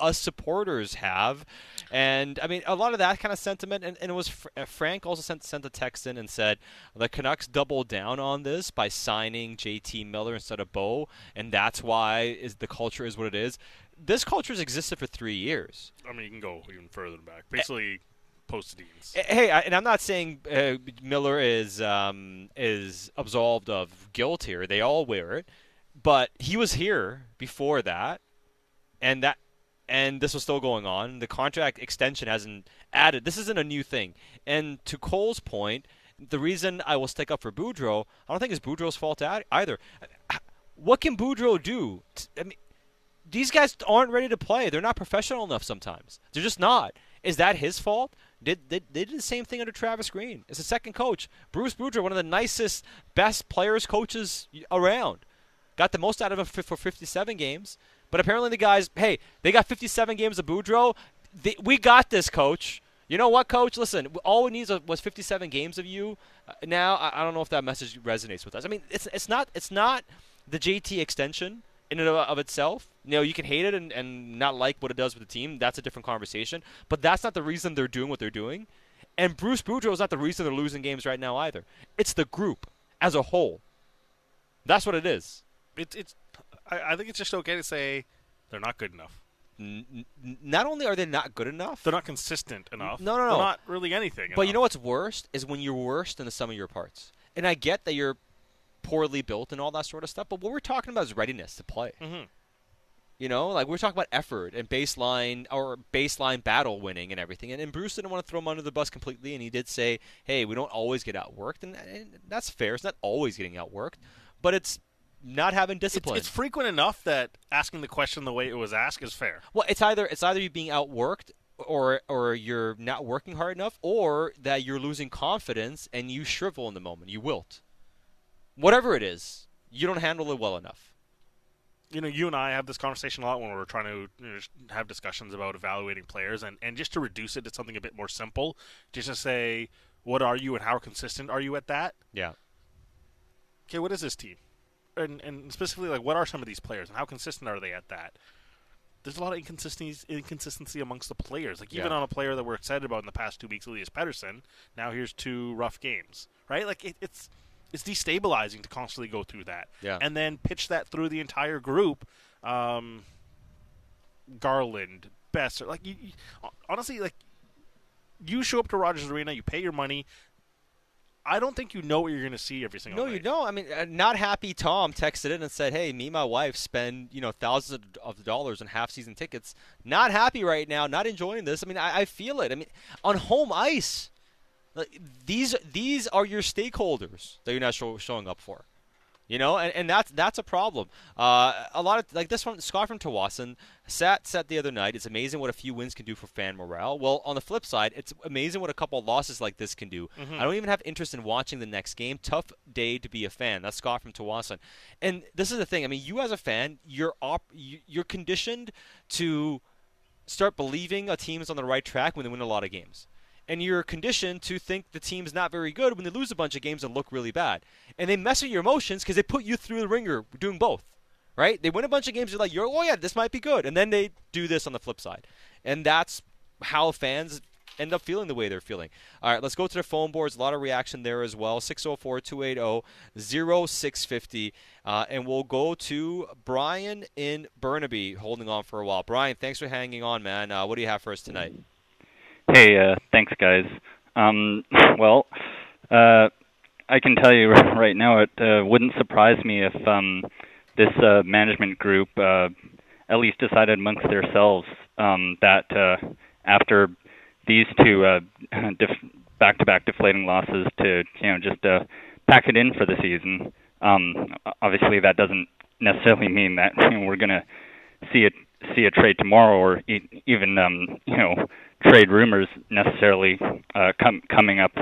us supporters have? And, I mean, a lot of that kind of sentiment. And it was Frank also sent a text in and said, the Canucks doubled down on this by signing JT Miller instead of Bo, and that's why the culture is what it is. This culture has existed for 3 years. I mean, you can go even further back. Basically, post-Sedin's. Hey, and I'm not saying Miller is absolved of guilt here. They all wear it, but he was here before that, and this was still going on. The contract extension hasn't added. This isn't a new thing. And to Cole's point, the reason I will stick up for Boudreau, I don't think it's Boudreau's fault either. What can Boudreau do? I mean, these guys aren't ready to play. They're not professional enough sometimes. They're just not. Is that his fault? They did the same thing under Travis Green. As a second coach, Bruce Boudreau, one of the nicest, best players, coaches around. Got the most out of him for 57 games. But apparently the guys, hey, they got 57 games of Boudreau. We got this, coach. You know what, coach? Listen, all we need was 57 games of you. Now, I don't know if that message resonates with us. I mean, it's not the JT extension in and of itself. You know, you can hate it and not like what it does with the team. That's a different conversation. But that's not the reason they're doing what they're doing. And Bruce Boudreau is not the reason they're losing games right now either. It's the group as a whole. That's what it is. I think it's just okay to say they're not good enough. not only are they not good enough, they're not consistent enough. No. They're not really anything. But enough. You know what's worst is when you're worse than the sum of your parts. And I get that you're poorly built and all that sort of stuff, but what we're talking about is readiness to play. Mm-hmm. You know, like we're talking about effort and baseline battle winning and everything. And Bruce didn't want to throw him under the bus completely, and he did say, hey, we don't always get outworked. And that's fair. It's not always getting outworked, but it's not having discipline. It's frequent enough that asking the question the way it was asked is fair. Well, it's either you being outworked or you're not working hard enough, or that you're losing confidence and you shrivel in the moment. You wilt. Whatever it is, you don't handle it well enough. You know, you and I have this conversation a lot when we're trying to have discussions about evaluating players, and just to reduce it to something a bit more simple, just to say, what are you and how consistent are you at that? Yeah. Okay, what is this team? And specifically, like, what are some of these players, and how consistent are they at that? There's a lot of inconsistency amongst the players. Like, even on a player that we're excited about in the past 2 weeks, Elias Pettersson, now here's 2 rough games, right? Like, it's destabilizing to constantly go through that. Yeah. And then pitch that through the entire group. Garland, Boeser. Like, you, honestly, like, you show up to Rogers Arena, you pay your money. I don't think you know what you're going to see every single night. No, you don't. I mean, Not Happy Tom texted in and said, hey, me and my wife spend, thousands of dollars on half-season tickets. Not happy right now, not enjoying this. I mean, I feel it. I mean, on home ice, like, these are your stakeholders that you're not showing up for, and that's a problem. A lot of, like, this one, Scott from Tawasin sat the other night. It's amazing what a few wins can do for fan morale. Well, on the flip side, it's amazing what a couple losses like this can do. Mm-hmm. I don't even have interest in watching the next game. Tough day to be a fan. That's Scott from Tawasin. And this is the thing. I mean, you as a fan, you're conditioned to start believing a team's on the right track when they win a lot of games. And you're conditioned to think the team's not very good when they lose a bunch of games and look really bad. And they mess with your emotions because they put you through the ringer doing both, right? They win a bunch of games, you're like, oh, yeah, this might be good. And then they do this on the flip side. And that's how fans end up feeling the way they're feeling. All right, let's go to the phone boards. A lot of reaction there as well. 604-280-0650. And we'll go to Brian in Burnaby holding on for a while. Brian, thanks for hanging on, man. What do you have for us tonight? Hey, thanks, guys. I can tell you right now it wouldn't surprise me if this management group at least decided amongst themselves that after these two back-to-back deflating losses to just pack it in for the season. Obviously, that doesn't necessarily mean that we're gonna see a trade tomorrow, or even trade rumors necessarily coming up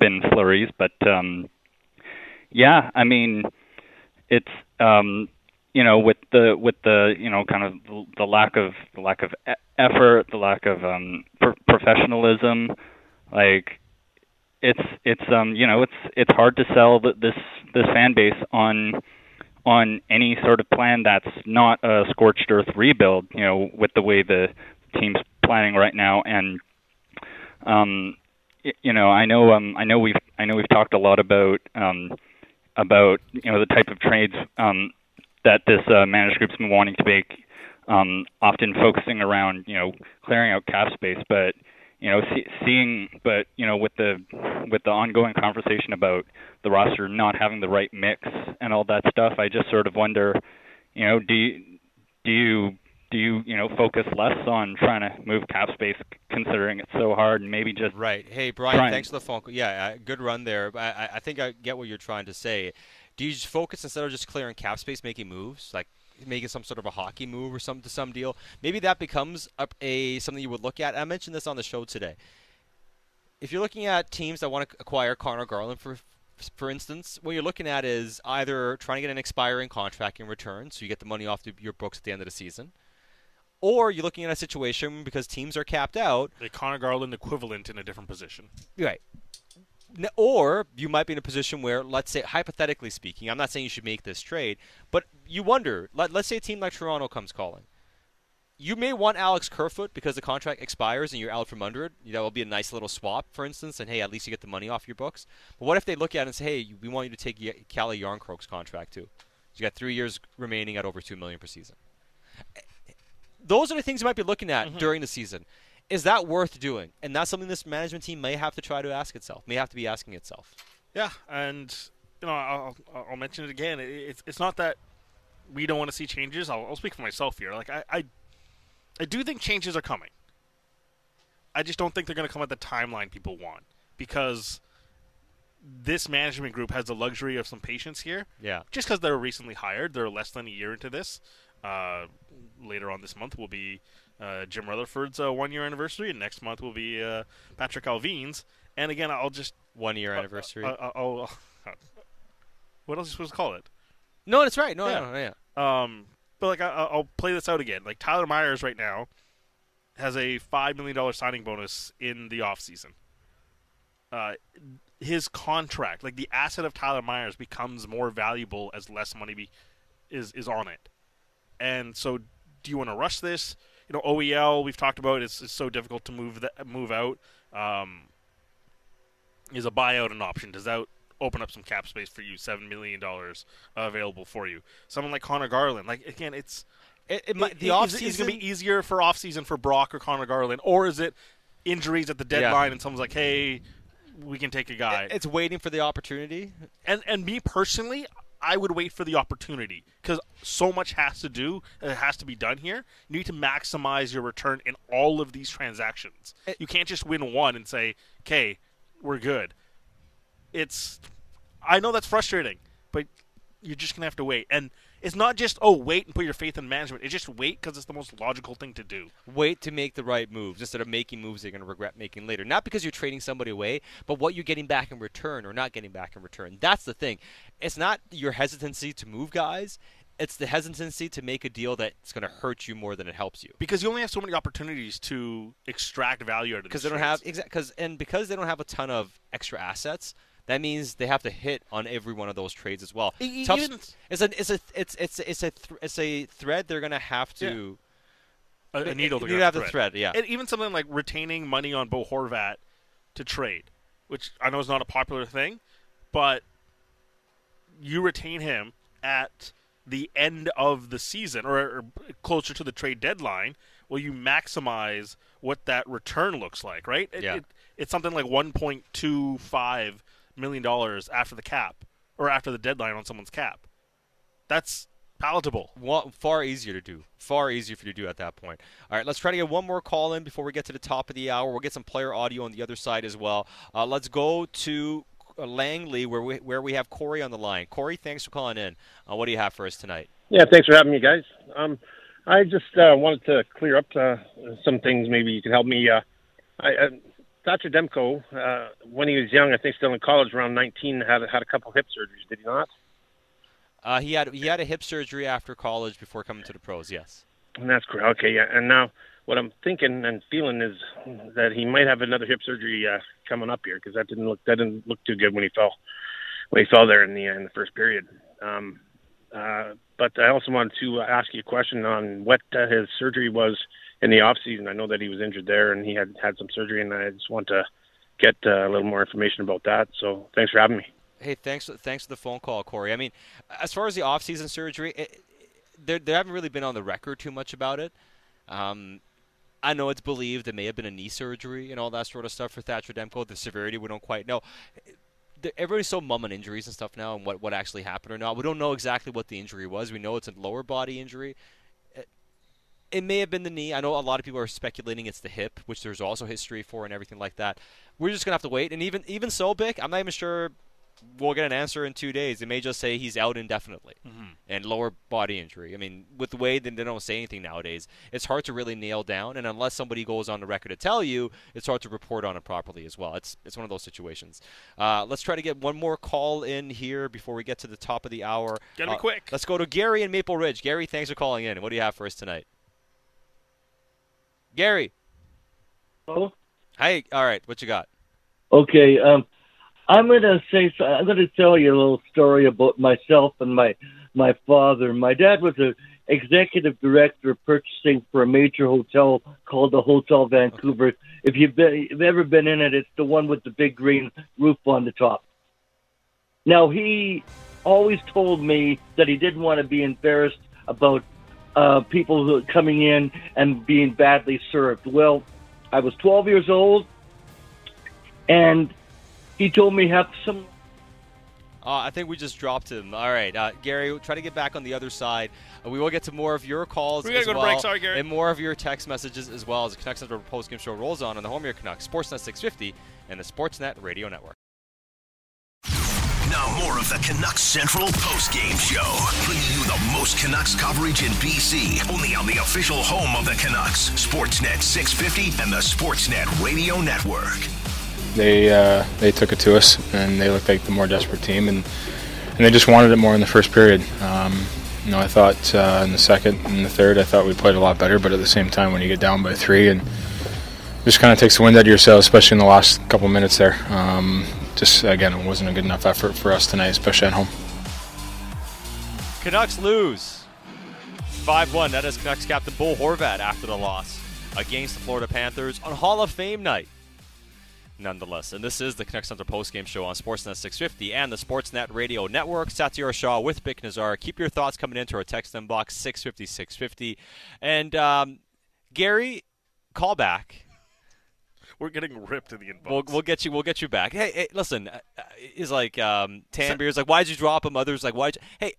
in flurries, but I mean, it's with the kind of the lack of effort, the lack of professionalism, like it's hard to sell this fan base on any sort of plan that's not a scorched earth rebuild, with the way the team's planning right now. And I know we've talked a lot about the type of trades that this managed group's been wanting to make, often focusing around clearing out cap space, but with the ongoing conversation about the roster not having the right mix and all that stuff, I just sort of wonder, do you focus less on trying to move cap space considering it's so hard, and maybe just right. Hey, Brian, thanks for the phone call. Yeah, good run there. I think I get what you're trying to say. Do you just focus, instead of just clearing cap space, making moves, like making some sort of a hockey move or something to some deal? Maybe that becomes something you would look at. I mentioned this on the show today. If you're looking at teams that want to acquire Connor Garland, for instance, what you're looking at is either trying to get an expiring contract in return so you get the money off your books at the end of the season, or you're looking at a situation, because teams are capped out, the Connor Garland equivalent in a different position. Right. Or you might be in a position where, let's say, hypothetically speaking, I'm not saying you should make this trade, but you wonder, let's say a team like Toronto comes calling. You may want Alex Kerfoot because the contract expires and you're out from under it. That will be a nice little swap, for instance, and, hey, at least you get the money off your books. But what if they look at it and say, hey, we want you to take Cali Yarncroke's contract too? So you got 3 years remaining at over $2 million per season. those are the things you might be looking at during the season. Is that worth doing? And that's something this management team may have to try to ask itself, may have to be asking itself. Yeah, and you know, I'll mention it again. It's not that we don't want to see changes. I'll speak for myself here. Like I do think changes are coming. I just don't think they're going to come at the timeline people want, because this management group has the luxury of some patience here. Yeah. Just because they're recently hired, they're less than a year into this. Later on this month will be Jim Rutherford's one-year anniversary, and next month will be Patrick Alvine's. And again, I'll just... One-year anniversary. What else are you supposed to call it? No, that's right. No, yeah. Yeah. But like, I'll play this out again. Like Tyler Myers right now has a $5 million signing bonus in the offseason. His contract, like the asset of Tyler Myers, becomes more valuable as less money is on it. And so, do you want to rush this? You know, OEL, we've talked about, it's so difficult to move out. Is a buyout an option? Does that open up some cap space for you? $7 million available for you. Someone like Connor Garland. Like, again, the offseason is going to be easier for offseason for Brock or Connor Garland, or is it injuries at the deadline and someone's like, hey, we can take a guy? It's waiting for the opportunity. And me personally, I would wait for the opportunity, because so much has to be done here. You need to maximize your return in all of these transactions. You can't just win one and say, okay, we're good. I know that's frustrating, but you're just going to have to wait. And it's not just, wait and put your faith in management. It's just wait because it's the most logical thing to do. Wait to make the right moves instead of making moves you're going to regret making later. Not because you're trading somebody away, but what you're getting back in return or not getting back in return. That's the thing. It's not your hesitancy to move guys. It's the hesitancy to make a deal that's going to hurt you more than it helps you. Because you only have so many opportunities to extract value out of these trades. Because they don't have a ton of extra assets, that means they have to hit on every one of those trades as well. It's a thread they're going to have to a needle. You have to thread, yeah. And even something like retaining money on Bo Horvat to trade, which I know is not a popular thing, but you retain him at the end of the season or closer to the trade deadline, where you maximize what that return looks like, right? It's something like $1.25 million after the cap or after the deadline on someone's cap. That's palatable. Far easier to do. Far easier for you to do at that point. All right, let's try to get one more call in before we get to the top of the hour. We'll get some player audio on the other side as well. Let's go to Langley where we have Corey on the line. Corey, thanks for calling in. What do you have for us tonight? Yeah, thanks for having me, guys. I just wanted to clear up some things. Maybe you can help me. Thatcher Demko, when he was young, I think still in college, around 19, had a couple hip surgeries, did he not? He had a hip surgery after college before coming to the pros, yes. And that's correct. Okay, yeah. And now what I'm thinking and feeling is that he might have another hip surgery coming up here, because that didn't look too good when he fell there in the first period. But I also wanted to ask you a question on what his surgery was in the off season. I know that he was injured there and he had some surgery, and I just want to get a little more information about that. So thanks for having me. Hey, thanks for the phone call, Corey. I mean, as far as the off season surgery, they haven't really been on the record too much about it. I know it's believed it may have been a knee surgery and all that sort of stuff for Thatcher Demko. The severity, we don't quite know. Everybody's so mum on injuries and stuff now, and what actually happened or not. We don't know exactly what the injury was. We know it's a lower body injury. It may have been the knee. I know a lot of people are speculating it's the hip, which there's also history for and everything like that. We're just going to have to wait. And even so, Bick, I'm not even sure we'll get an answer in 2 days. They may just say he's out indefinitely and lower body injury. I mean, with the way that they don't say anything nowadays, it's hard to really nail down. And unless somebody goes on the record to tell you, it's hard to report on it properly as well. It's one of those situations. Let's try to get one more call in here before we get to the top of the hour. Get me quick. Let's go to Gary in Maple Ridge. Gary, thanks for calling in. What do you have for us tonight? Gary. Hello? Hi. All right. What you got? Okay. I'm going to tell you a little story about myself and my father. My dad was an executive director of purchasing for a major hotel called the Hotel Vancouver. Okay. If you've ever been in it, it's the one with the big green roof on the top. Now, he always told me that he didn't want to be embarrassed about people coming in and being badly served. Well, I was 12 years old, and he told me have some. I think we just dropped him. All right, Gary, we'll try to get back on the other side. We will get to more of your calls as well, break. Sorry, Gary. And more of your text messages as well as the Canucks Central post-game show rolls on the home of your Canucks, Sportsnet 650 and the Sportsnet Radio Network. Now more of the Canucks Central post-game show, bringing you the most Canucks coverage in BC, only on the official home of the Canucks, Sportsnet 650 and the Sportsnet Radio Network. They took it to us, and they looked like the more desperate team, and they just wanted it more in the first period. I thought in the second and the third, I thought we played a lot better, but at the same time, when you get down by three, and it just kind of takes the wind out of yourself, especially in the last couple minutes there. Just, again, it wasn't a good enough effort for us tonight, especially at home. Canucks lose 5-1. That is Canucks captain Bo Horvat after the loss against the Florida Panthers on Hall of Fame night. Nonetheless, and this is the Canucks Central postgame show on Sportsnet 650 and the Sportsnet Radio Network. Satyar Shah with Bick Nazar. Keep your thoughts coming into our text inbox 650-650. And Gary, call back. We're getting ripped in the inbox. We'll get you back. Hey, listen, is like Tanbeer's like, why'd you drop him? Others like, why'd you? Hey.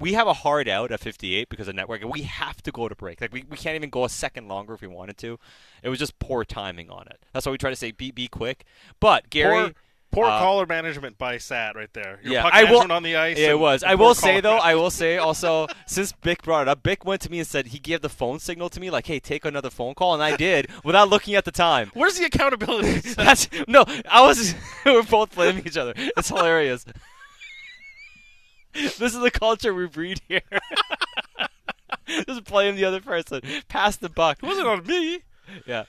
We have a hard out at 58 because of network, and we have to go to break. Like we can't even go a second longer if we wanted to. It was just poor timing on it. That's why we try to say be quick. But Gary, poor collar management by Sat right there. Puck management on the ice. It was. I will say also since Bick brought it up, Bick went to me and said he gave the phone signal to me like, hey, take another phone call, and I did without looking at the time. Where's the accountability? We're both blaming each other. It's hilarious. This is the culture we breed here. Just blame the other person. Pass the buck. It wasn't on me. Yeah.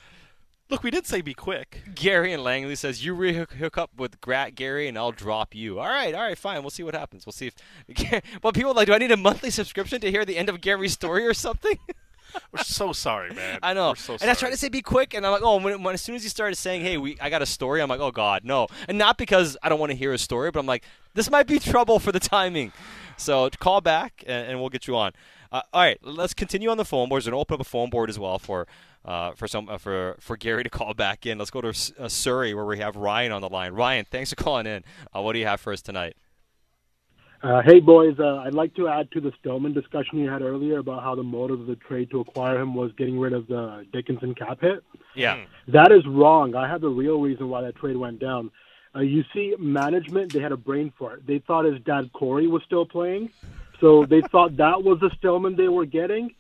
Look, we did say be quick. Gary and Langley says, you hook up with Gary and I'll drop you. All right, fine. We'll see what happens. We'll see if – well, people are like, do I need a monthly subscription to hear the end of Gary's story or something? We're so sorry, man. I know. And I tried to say be quick, and I'm like, oh, when as soon as you started saying, hey, I got a story, I'm like, oh, God, no. And not because I don't want to hear a story, but I'm like, this might be trouble for the timing. So call back, and we'll get you on. All right, let's continue on the phone boards and open up a phone board as well for Gary to call back in. Let's go to Surrey where we have Ryan on the line. Ryan, thanks for calling in. What do you have for us tonight? Hey, boys, I'd like to add to the Stillman discussion you had earlier about how the motive of the trade to acquire him was getting rid of the Dickinson cap hit. Yeah. That is wrong. I have the real reason why that trade went down. You see, management, they had a brain fart. They thought his dad, Corey, was still playing, so they thought that was the Stillman they were getting.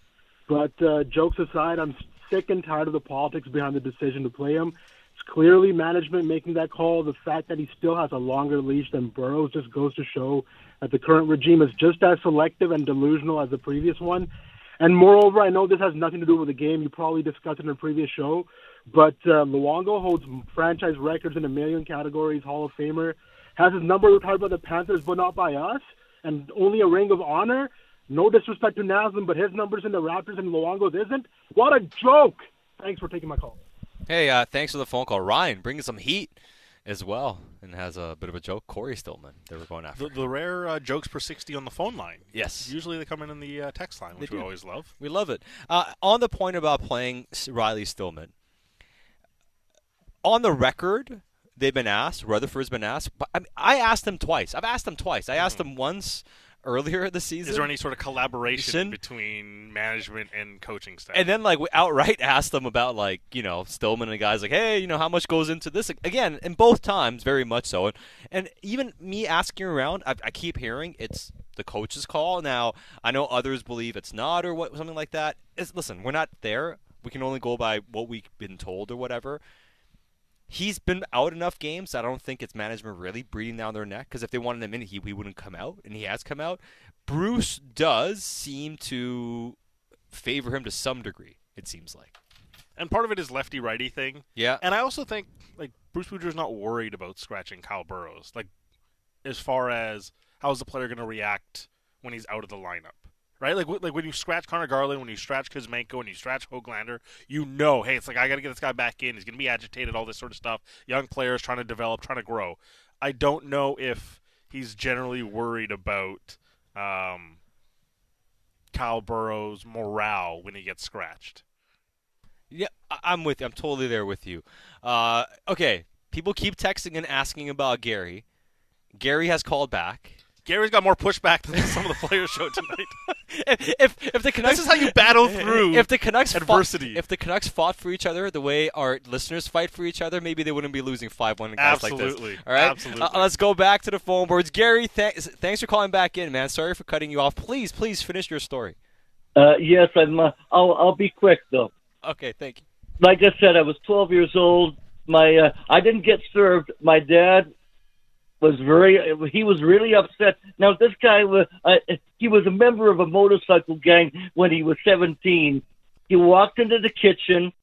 But jokes aside, I'm sick and tired of the politics behind the decision to play him. It's clearly management making that call. The fact that he still has a longer leash than Burroughs just goes to show that the current regime is just as selective and delusional as the previous one. And moreover, I know this has nothing to do with the game. You probably discussed it in a previous show. But Luongo holds franchise records in a million categories, Hall of Famer. Has his number retired by the Panthers, but not by us. And only a Ring of Honor. No disrespect to Naslin, but his number's in the Raptors and Luongo's isn't. What a joke! Thanks for taking my call. Hey, thanks for the phone call. Ryan, bring some heat as well, and has a bit of a joke. Corey Stillman, they were going after. The rare jokes per 60 on the phone line. Yes. Usually they come in the text line, which we always love. We love it. On the point about playing Riley Stillman, on the record, they've been asked, Rutherford's been asked, but I asked him twice. I've asked him twice. I asked him once earlier this season. Is there any sort of collaboration between management and coaching staff? And then, we outright asked them about, Stillman and the guys, hey, how much goes into this? Again, and both times, very much so. And even me asking around, I keep hearing it's the coach's call. Now, I know others believe it's not or what something like that. Listen, we're not there. We can only go by what we've been told or whatever. He's been out enough games. I don't think it's management really breathing down their neck, because if they wanted him in, he wouldn't come out, and he has come out. Bruce does seem to favor him to some degree, it seems like. And part of it is lefty-righty thing. Yeah. And I also think Bruce Boudreaux's not worried about scratching Kyle Burrows, as far as how is the player going to react when he's out of the lineup, right? When you scratch Connor Garland, when you scratch Kuzmenko, and you scratch Höglander, hey, it's I got to get this guy back in. He's going to be agitated, all this sort of stuff. Young players trying to develop, trying to grow. I don't know if he's generally worried about Kyle Burrow's morale when he gets scratched. Yeah, I'm with you. I'm totally there with you. Okay, people keep texting and asking about Gary. Gary has called back. Gary's got more pushback than some of the players showed tonight. if the Canucks, this is how you battle through adversity. If the Canucks fought for each other the way our listeners fight for each other, maybe they wouldn't be losing 5-1 guys like this. Absolutely. All right? Absolutely. Let's go back to the phone boards. Gary, thanks for calling back in, man. Sorry for cutting you off. Please finish your story. Yes, I'll be quick, though. Okay, thank you. Like I said, I was 12 years old. I didn't get served. My dad... he was really upset. Now, this guy he was a member of a motorcycle gang when he was 17. He walked into the kitchen.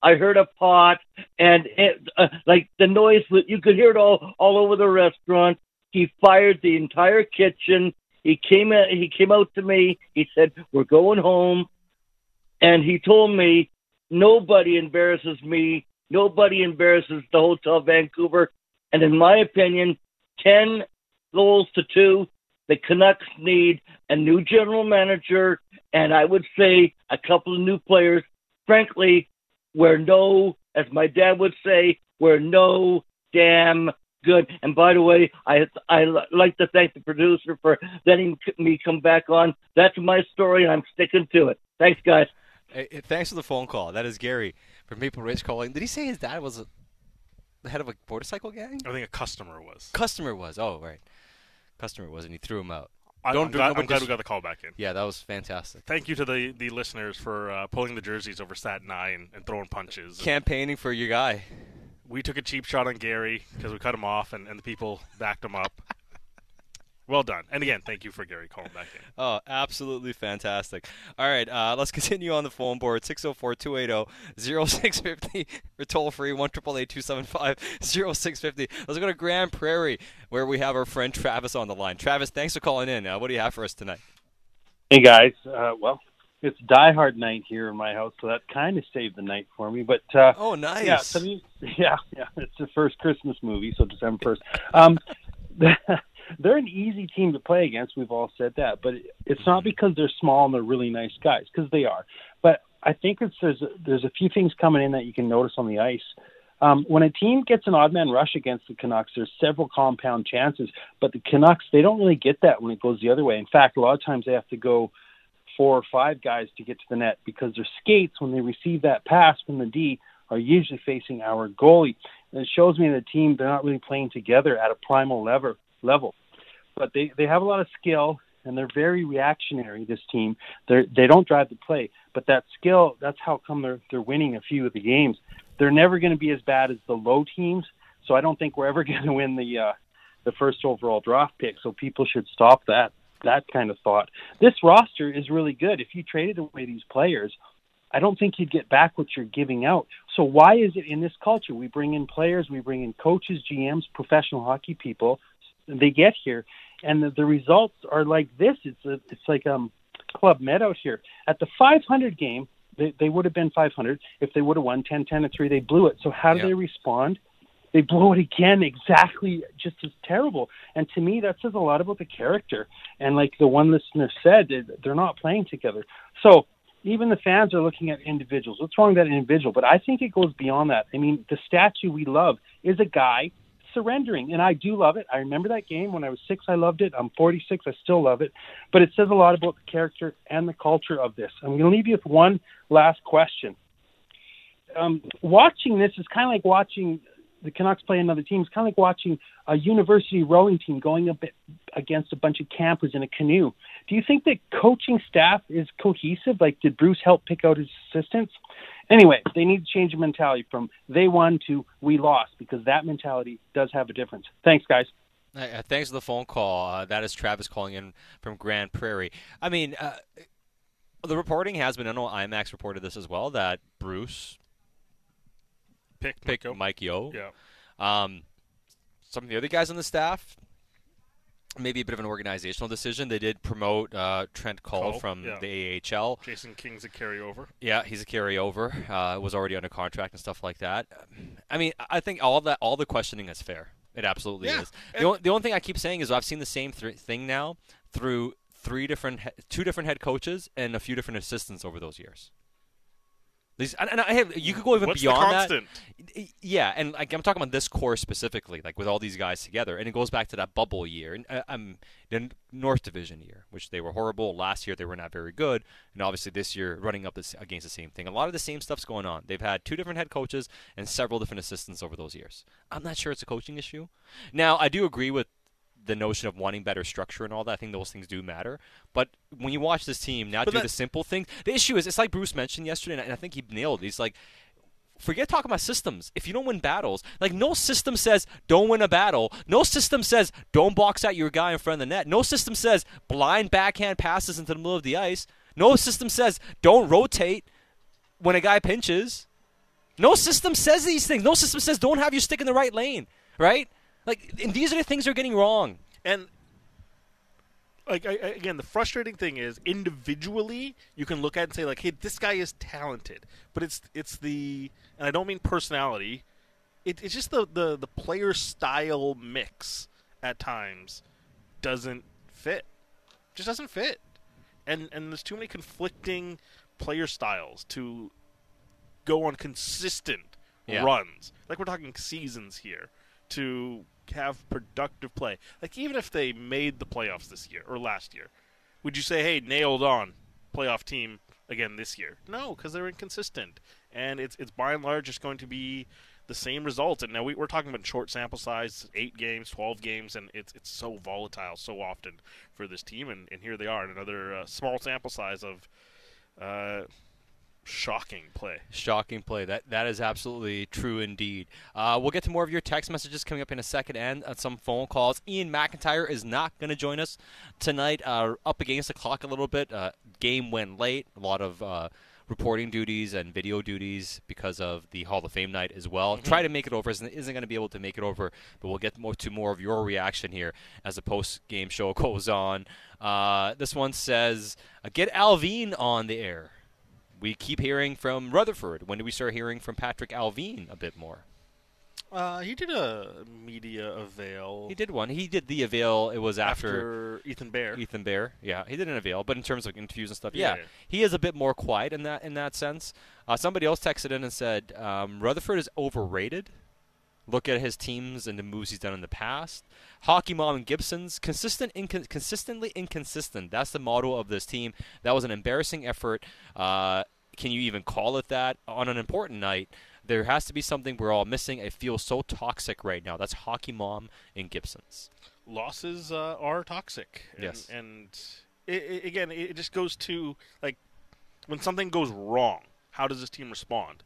I heard a pot, and the noise, you could hear it all over the restaurant. He fired the entire kitchen. He came out to me. He said, "We're going home," and he told me, "Nobody embarrasses me. Nobody embarrasses the Hotel Vancouver." And in my opinion, 10-2, the Canucks need a new general manager, and I would say a couple of new players. Frankly, as my dad would say, we're no damn good. And by the way, I like to thank the producer for letting me come back on. That's my story, and I'm sticking to it. Thanks, guys. Hey, thanks for the phone call. That is Gary from Maple Ridge calling. Did he say his dad was the head of a motorcycle gang? I think a customer was. Oh, right. Customer was, and he threw him out. I'm glad we got the call back in. Yeah, that was fantastic. Thank you to the listeners for pulling the jerseys over Staten Island and throwing punches. Campaigning for your guy. We took a cheap shot on Gary because we cut him off, and the people backed him up. Well done. And again, thank you for Gary calling back in. Oh, absolutely fantastic. All right, let's continue on the phone board. 604-280-0650 or toll-free 1-888-275-0650. Let's go to Grand Prairie where we have our friend Travis on the line. Travis, thanks for calling in. What do you have for us tonight? Hey, guys. Well, it's diehard night here in my house, so that kind of saved the night for me. But oh, nice. Yeah, it's the first Christmas movie, so December 1st. They're an easy team to play against. We've all said that, but it's not because they're small and they're really nice guys, because they are. But I think there's a few things coming in that you can notice on the ice. When a team gets an odd man rush against the Canucks, there's several compound chances, but the Canucks, they don't really get that when it goes the other way. In fact, a lot of times they have to go 4 or 5 guys to get to the net because their skates, when they receive that pass from the D, are usually facing our goalie. And it shows me the team, they're not really playing together at a primal level. But they have a lot of skill, and they're very reactionary, this team. They don't drive the play, but that skill, that's how come they're winning a few of the games. They're never going to be as bad as the low teams, so I don't think we're ever going to win the first overall draft pick, so people should stop that kind of thought. This roster is really good. If you traded away these players, I don't think you'd get back what you're giving out. So why is it in this culture we bring in players, we bring in coaches, GMs, professional hockey people, they get here, and the results are like this. It's like Club Med out here. At the 500 game, they would have been 500 if they would have won 10-3. They blew it. So how do they respond? They blow it again, exactly, just as terrible. And to me, that says a lot about the character. And like the one listener said, they're not playing together. So even the fans are looking at individuals. What's wrong with that individual? But I think it goes beyond that. I mean, the statue we love is a guy surrendering, and I do love it. I remember that game when I was 6. I loved it. I'm 46. I still love it, but it says a lot about the character and the culture of this. I'm going to leave you with one last question. Watching this is kind of like watching the Canucks play another team. It's kind of like watching a university rowing team going up against a bunch of campers in a canoe. Do you think that coaching staff is cohesive? Like, did Bruce help pick out his assistants? Anyway, they need to change the mentality from they won to we lost, because that mentality does have a difference. Thanks, guys. Thanks for the phone call. That is Travis calling in from Grand Prairie. I mean, the reporting has been, I know IMAX reported this as well, that Bruce picked Mike Yeo. Yeah. Some of the other guys on the staff, maybe a bit of an organizational decision. They did promote Trent Cole from the AHL. Jason King's a carryover. Yeah, he's a carryover. Was already under contract and stuff like that. I mean, I think all the questioning is fair. It absolutely is. The only thing I keep saying is I've seen the same thing now through two different head coaches and a few different assistants over those years. You could go even beyond that. Yeah, and like, I'm talking about this core specifically, like with all these guys together, and it goes back to that bubble year, and the North Division year, which they were horrible. Last year they were not very good, and obviously this year running up against the same thing. A lot of the same stuff's going on. They've had two different head coaches and several different assistants over those years. I'm not sure it's a coaching issue. Now, I do agree with the notion of wanting better structure and all that. I think those things do matter. But when you watch this team now do the simple things, the issue is, it's like Bruce mentioned yesterday, and I think he nailed it. He's like, forget talking about systems. If you don't win battles, like, no system says don't win a battle. No system says don't box out your guy in front of the net. No system says blind backhand passes into the middle of the ice. No system says don't rotate when a guy pinches. No system says these things. No system says don't have your stick in the right lane, right? Like, and these are the things they're getting wrong. And, like, again, the frustrating thing is, individually, you can look at it and say, like, hey, this guy is talented. But it's the, and I don't mean personality, it's just the player style mix at times doesn't fit. Just doesn't fit. And there's too many conflicting player styles to go on consistent runs. Like, we're talking seasons here. To have productive play. Like, even if they made the playoffs this year or last year, would you say, hey, nailed on playoff team again this year? No, because they're inconsistent. And it's by and large just going to be the same results. And now we're talking about short sample size, 8 games, 12 games, and it's so volatile so often for this team. And here they are in another small sample size of shocking play. Shocking play. That is absolutely true indeed. We'll get to more of your text messages coming up in a second and some phone calls. Ian McIntyre is not going to join us tonight. Up against the clock a little bit. Game went late. A lot of reporting duties and video duties because of the Hall of Fame night as well. Mm-hmm. Try to make it over. Isn't going to be able to make it over, but we'll get more of your reaction here as the post-game show goes on. This one says, get Alvin on the air. We keep hearing from Rutherford. When do we start hearing from Patrick Alvin a bit more? He did a media avail. He did one. He did the avail. It was after Ethan Bear. Yeah, he did an avail. But in terms of interviews and stuff, yeah. He is a bit more quiet in that sense. Somebody else texted in and said, Rutherford is overrated. Look at his teams and the moves he's done in the past. Hockey Mom and Gibson's, consistently inconsistent. That's the motto of this team. That was an embarrassing effort. Can you even call it that? On an important night, there has to be something we're all missing. It feels so toxic right now. That's Hockey Mom and Gibson's. Losses are toxic. And, yes. And, it just goes to, like, when something goes wrong, how does this team respond?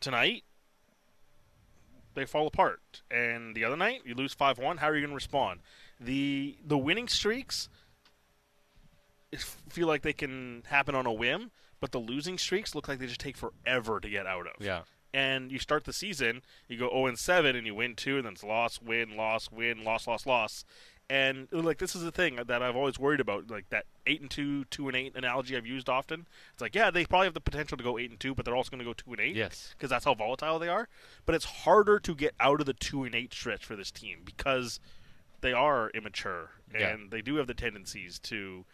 Tonight? They fall apart. And the other night, you lose 5-1. How are you going to respond? The winning streaks feel like they can happen on a whim, but the losing streaks look like they just take forever to get out of. Yeah. And you start the season, you go 0-7, and you win 2, and then it's loss, win, loss, win, loss, loss. And, like, this is the thing that I've always worried about, like that 8-2, 2-8 analogy I've used often. It's like, yeah, they probably have the potential to go 8-2, but they're also going to go 2-8. Yes. Because that's how volatile they are. But it's harder to get out of the 2-8 stretch for this team because they are immature and they do have the tendencies to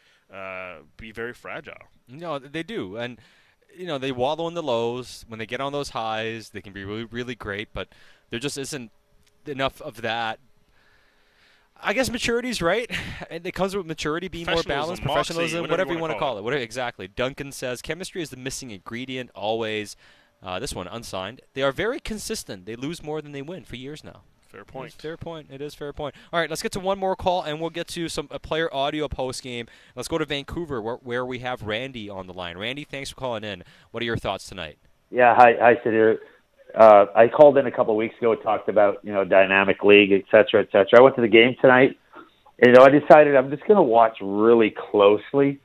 be very fragile. No, they do. And, you know, they wallow in the lows. When they get on those highs, they can be really, really great, but there just isn't enough of that. I guess maturity's right. It comes with maturity, being more balanced, professionalism, whatever you want to call it. Whatever, exactly. Duncan says, chemistry is the missing ingredient always. This one, unsigned. They are very consistent. They lose more than they win for years now. Fair point. It is fair point. All right, let's get to one more call, and we'll get to some player audio post-game. Let's go to Vancouver, where we have Randy on the line. Randy, thanks for calling in. What are your thoughts tonight? Yeah, hi Sadir. I called in a couple of weeks ago, talked about, you know, dynamic league, et cetera, et cetera. I went to the game tonight. You know, I decided I'm just going to watch really closely.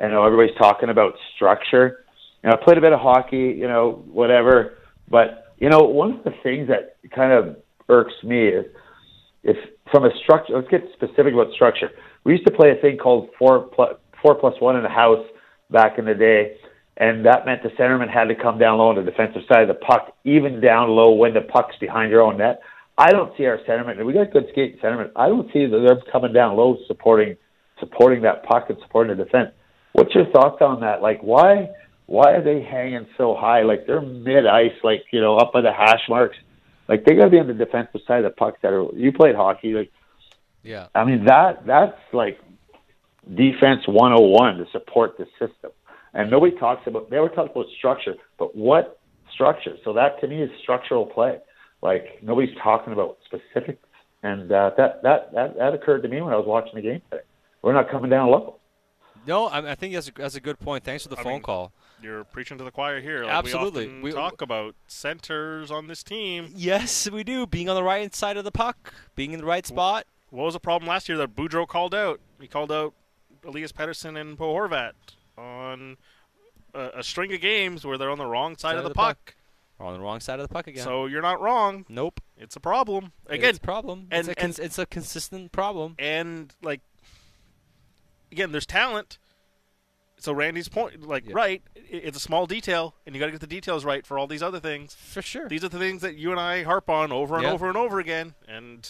I know everybody's talking about structure. You know, I played a bit of hockey, you know, whatever. But, you know, one of the things that kind of irks me is if from a structure, let's get specific about structure. We used to play a thing called 4+1 in the house back in the day. And that meant the centerman had to come down low on the defensive side of the puck, even down low when the puck's behind your own net. I don't see our centerman. We got good skate centerman. I don't see that they're coming down low supporting supporting that puck and supporting the defense. What's your thoughts on that? Like, why are they hanging so high? Like, they're mid-ice, like, you know, up by the hash marks. Like, they got to be on the defensive side of the puck. You played hockey. Like, yeah. I mean, that's like defense 101 to support the system. And nobody talks about – they were talking about structure, but what structure? So that, to me, is structural play. Like, nobody's talking about specifics. And that occurred to me when I was watching the game today. We're not coming down low. No, I think that's a good point. Thanks for the phone call. You're preaching to the choir here. Like, absolutely. We talk about centers on this team. Yes, we do. Being on the right side of the puck, being in the right spot. What was the problem last year that Boudreau called out? He called out Elias Pettersson and Bo Horvat on a string of games where they're on the wrong side of the puck. We're on the wrong side of the puck again. So you're not wrong. Nope. It's a problem. Again, it's a problem. It's a consistent problem. And, like, again, there's talent. So Randy's point, like, right, it's a small detail, and you got to get the details right for all these other things. For sure. These are the things that you and I harp on over and over and over again. And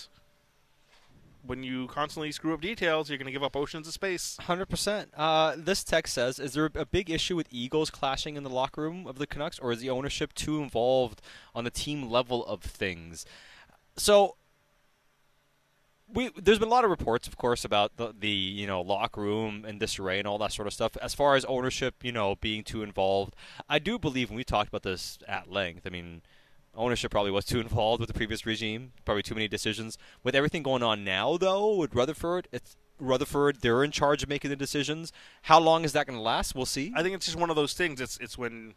when you constantly screw up details, you're going to give up oceans of space. 100%. This text says, is there a big issue with egos clashing in the locker room of the Canucks, or is the ownership too involved on the team level of things? So there's been a lot of reports, of course, about the you know, locker room and disarray and all that sort of stuff. As far as ownership, you know, being too involved, I do believe, and we talked about this at length, I mean, ownership probably was too involved with the previous regime, probably too many decisions. With everything going on now, though, with Rutherford, they're in charge of making the decisions. How long is that going to last? We'll see. I think it's just one of those things. It's when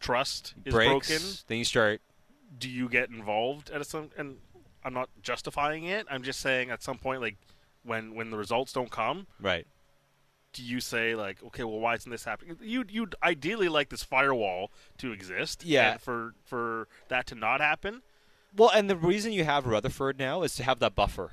trust is broken. Then you start. Do you get involved at some and I'm not justifying it. I'm just saying at some point, like, when the results don't come, right? Do you say, like, okay, well, why isn't this happening? You'd ideally like this firewall to exist, yeah, and for that to not happen. Well, and the reason you have Rutherford now is to have that buffer,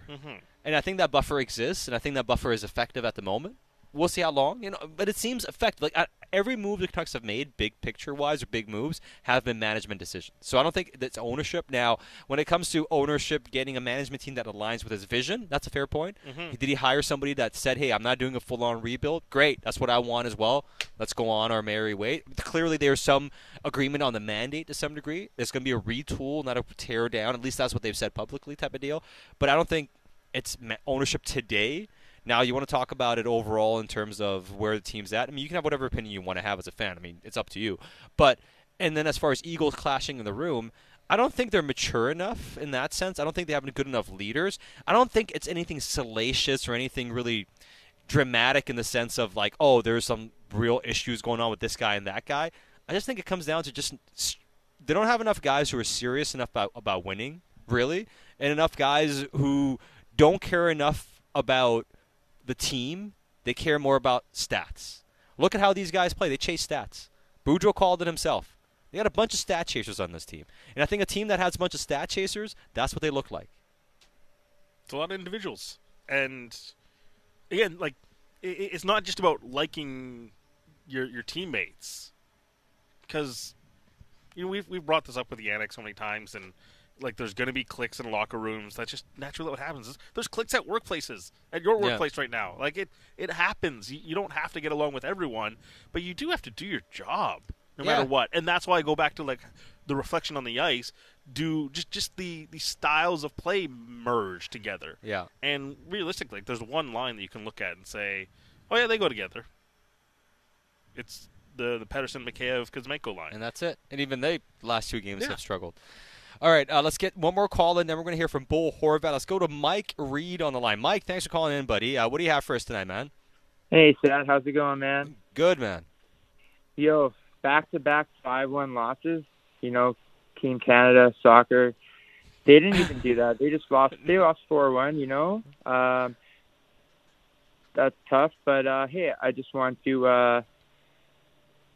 and I think that buffer exists, and I think that buffer is effective at the moment. We'll see how long, you know, but it seems effective. Like, every move the Canucks have made, big picture-wise or big moves, have been management decisions. So I don't think that's ownership. Now, when it comes to ownership, getting a management team that aligns with his vision, that's a fair point. Mm-hmm. Did he hire somebody that said, hey, I'm not doing a full-on rebuild? Great. That's what I want as well. Let's go on our merry way. Clearly, there's some agreement on the mandate to some degree. It's going to be a retool, not a tear down. At least that's what they've said publicly type of deal. But I don't think it's ownership today. Now, you want to talk about it overall in terms of where the team's at. I mean, you can have whatever opinion you want to have as a fan. I mean, it's up to you. But, and then as far as egos clashing in the room, I don't think they're mature enough in that sense. I don't think they have good enough leaders. I don't think it's anything salacious or anything really dramatic in the sense of, like, oh, there's some real issues going on with this guy and that guy. I just think it comes down to just they don't have enough guys who are serious enough about winning, really, and enough guys who don't care enough about the team. They care more about stats. Look at how these guys play. They chase stats. Boudreau called it himself. They got a bunch of stat chasers on this team. And I think a team that has a bunch of stat chasers, that's what they look like. It's a lot of individuals. And, again, like, it's not just about liking your teammates. Because, you know, we've brought this up with Yannick so many times, and, like, there's going to be cliques in locker rooms. That's just naturally what happens. There's cliques at workplaces, at your workplace right now. Like, it happens. You don't have to get along with everyone, but you do have to do your job no matter what. And that's why I go back to, like, the reflection on the ice. Do just the styles of play merge together. Yeah. And realistically, there's one line that you can look at and say, oh, yeah, they go together. It's the Pettersson-Mikheyev-Kuzmenko line. And that's it. And even they last two games have struggled. All right, let's get one more call in, then we're going to hear from Bo Horvat. Let's go to Mike Reed on the line. Mike, thanks for calling in, buddy. What do you have for us tonight, man? Hey, Sad, how's it going, man? Good, man. Yo, back-to-back 5-1 losses, you know, Team Canada, soccer, they didn't even do that. They just lost. They lost 4-1, you know. That's tough, but, hey, I just want to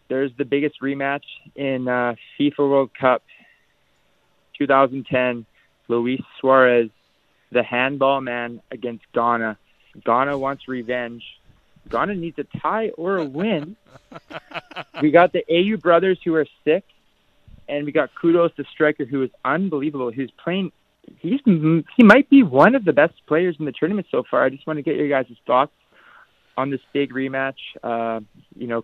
there's the biggest rematch in FIFA World Cup 2010, Luis Suarez, the handball man against Ghana. Ghana wants revenge. Ghana needs a tie or a win. We got the AU brothers who are sick, and we got Kudos, the striker, who is unbelievable. He's playing. He might be one of the best players in the tournament so far. I just want to get your guys' thoughts on this big rematch.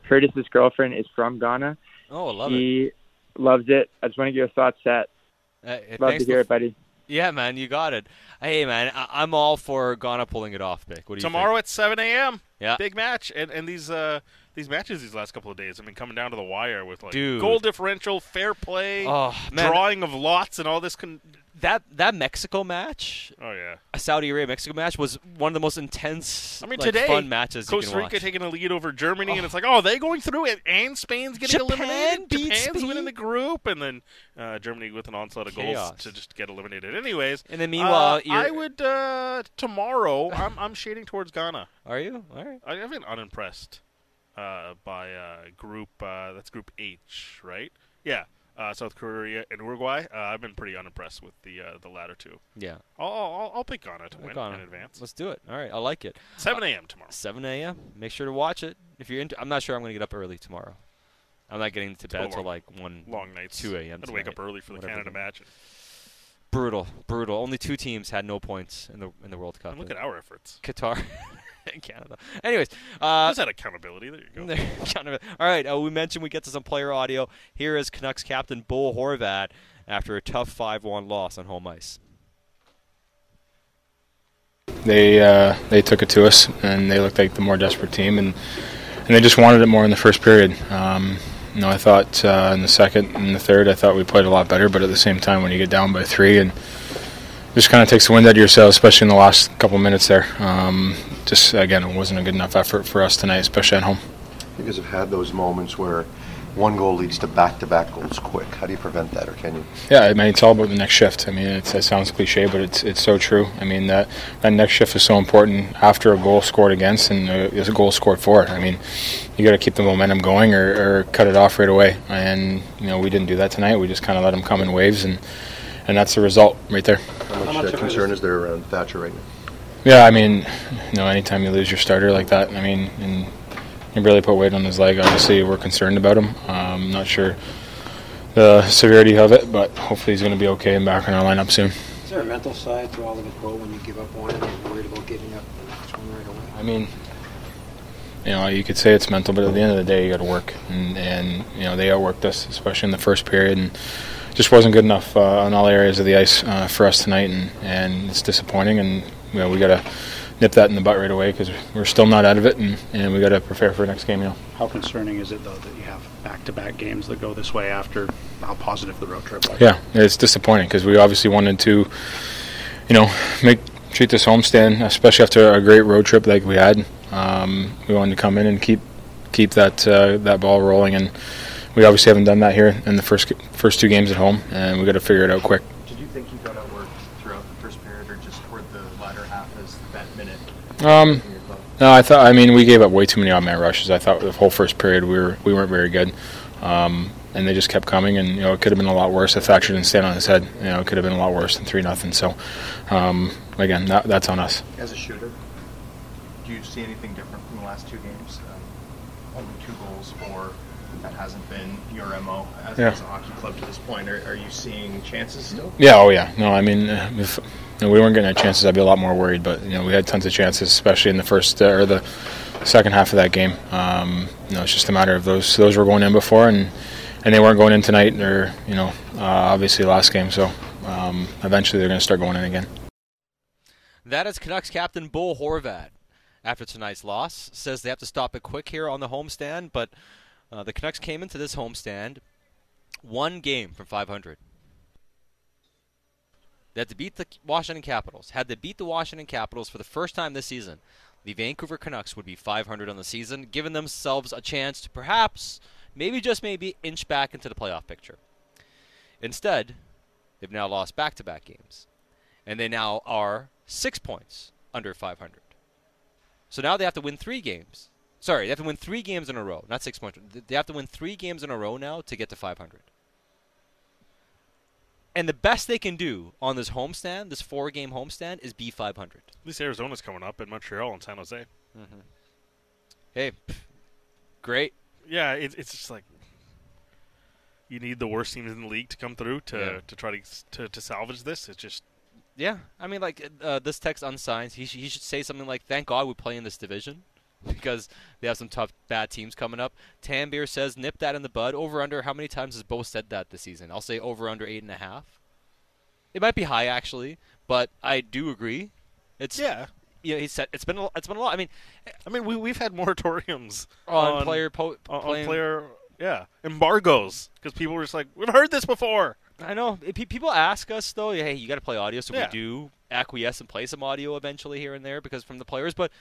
Curtis's girlfriend is from Ghana. Oh, I love it. She loves it. I just want to get your thoughts, Seth. Love to hear it, buddy. Yeah, man, you got it. Hey, man, I'm all for Ghana pulling it off, Vic. What do you think? Tomorrow at 7 a.m. Yeah. Big match. And these matches these last couple of days, I mean, coming down to the wire with, like, goal differential, fair play, drawing of lots and all this. That Mexico match, a Saudi Arabia-Mexico match, was one of the most intense, today, fun matches you can watch. Costa Rica taking a lead over Germany, and it's like, they're going through it, and Spain's getting eliminated. Japan's winning the group, and then Germany with an onslaught of goals to just get eliminated. Anyways, and then meanwhile, I would, tomorrow, I'm shading towards Ghana. Are you? All right. I've been unimpressed by group, that's group H, right? Yeah. South Korea and Uruguay. I've been pretty unimpressed with the latter two. Yeah, I'll pick Ghana to win in advance. Let's do it. All right, I like it. 7 a.m. tomorrow. 7 a.m. Make sure to watch it if you're into. I'm not sure I'm going to get up early tomorrow. I'm not getting to bed until like 2 a.m. I'm going to wake up early for the Canada match. Brutal. Only two teams had no points in the World Cup. And look at our efforts. Qatar. Canada. Anyways. Who's that accountability? There you go. All right. We mentioned we get to some player audio. Here is Canucks captain Bo Horvat after a tough 5-1 loss on home ice. They took it to us, and they looked like the more desperate team, and they just wanted it more in the first period. I thought in the second and the third, I thought we played a lot better, but at the same time, when you get down by 3 and just kind of takes the wind out of yourself, especially in the last couple minutes there. Just, again, it wasn't a good enough effort for us tonight, especially at home. You guys have had those moments where one goal leads to back-to-back goals quick. How do you prevent that, or can you? Yeah, it's all about the next shift. It sounds cliche, but it's so true. That next shift is so important after a goal scored against and a goal scored for it. You got to keep the momentum going or cut it off right away. And, we didn't do that tonight. We just kind of let them come in waves and that's the result right there. How much concern is there around Thatcher right now? Yeah, anytime you lose your starter like that, and he really put weight on his leg. Obviously, we're concerned about him. Not sure the severity of it, but hopefully he's going to be okay and back in our lineup soon. Is there a mental side to all of it, Bo, when you give up one and you're worried about giving up the next one right away? You could say it's mental, but at the end of the day, you got to work. And they outworked us, especially in the first period, and just wasn't good enough on all areas of the ice for us tonight, and it's disappointing. And we got to nip that in the butt right away because we're still not out of it, and we got to prepare for the next game. How concerning is it though that you have back-to-back games that go this way after how positive the road trip was? Yeah, it's disappointing because we obviously wanted to, treat this homestand, especially after a great road trip like we had. We wanted to come in and keep that ball rolling, and we obviously haven't done that here in the first two games at home, and we got to figure it out quick. Did you think you got outworked throughout the first period, or just toward the latter half as that minute? No, I thought. We gave up way too many odd-man rushes. I thought the whole first period we weren't very good, and they just kept coming. And it could have been a lot worse if Thatcher didn't stand on his head. It could have been a lot worse than 3-0. So, again, that's on us. As a shooter, do you see anything different from the last two games? Only 2 goals for. That hasn't been your MO as a hockey club to this point. Are you seeing chances still? Yeah, oh yeah. No, if we weren't getting our chances, I'd be a lot more worried. But we had tons of chances, especially in the first or the second half of that game. It's just a matter of those were going in before, and they weren't going in tonight, or obviously last game. So eventually they're going to start going in again. That is Canucks captain Bo Horvat after tonight's loss. Says they have to stop it quick here on the homestand, but. The Canucks came into this homestand 1 game from 500. They had to beat the Washington Capitals. Had they beat the Washington Capitals for the first time this season, the Vancouver Canucks would be 500 on the season, giving themselves a chance to perhaps, maybe just maybe, inch back into the playoff picture. Instead, they've now lost back-to-back games, and they now are 6 points under 500. So now they have to win 3 games. Sorry, they have to win 3 games in a row, not 6 points. They have to win 3 games in a row now to get to 500. And the best they can do on this homestand, this 4-game homestand, is be 500. At least Arizona's coming up in Montreal and San Jose. Mm-hmm. Hey, great. Yeah, it's just like you need the worst teams in the league to come through to try to salvage this. It's just. Yeah, this text unsigned. He should say something like, "Thank God we play in this division." because they have some tough, bad teams coming up. Tanbeer says, nip that in the bud. Over-under, how many times has Bo said that this season? I'll say over-under 8.5. It might be high, actually, but I do agree. Yeah, he said it's been a lot. I mean, we've had moratoriums on player embargoes because people were just like, we've heard this before. I know people ask us though, hey, you got to play audio, so we do acquiesce and play some audio eventually here and there because from the players. But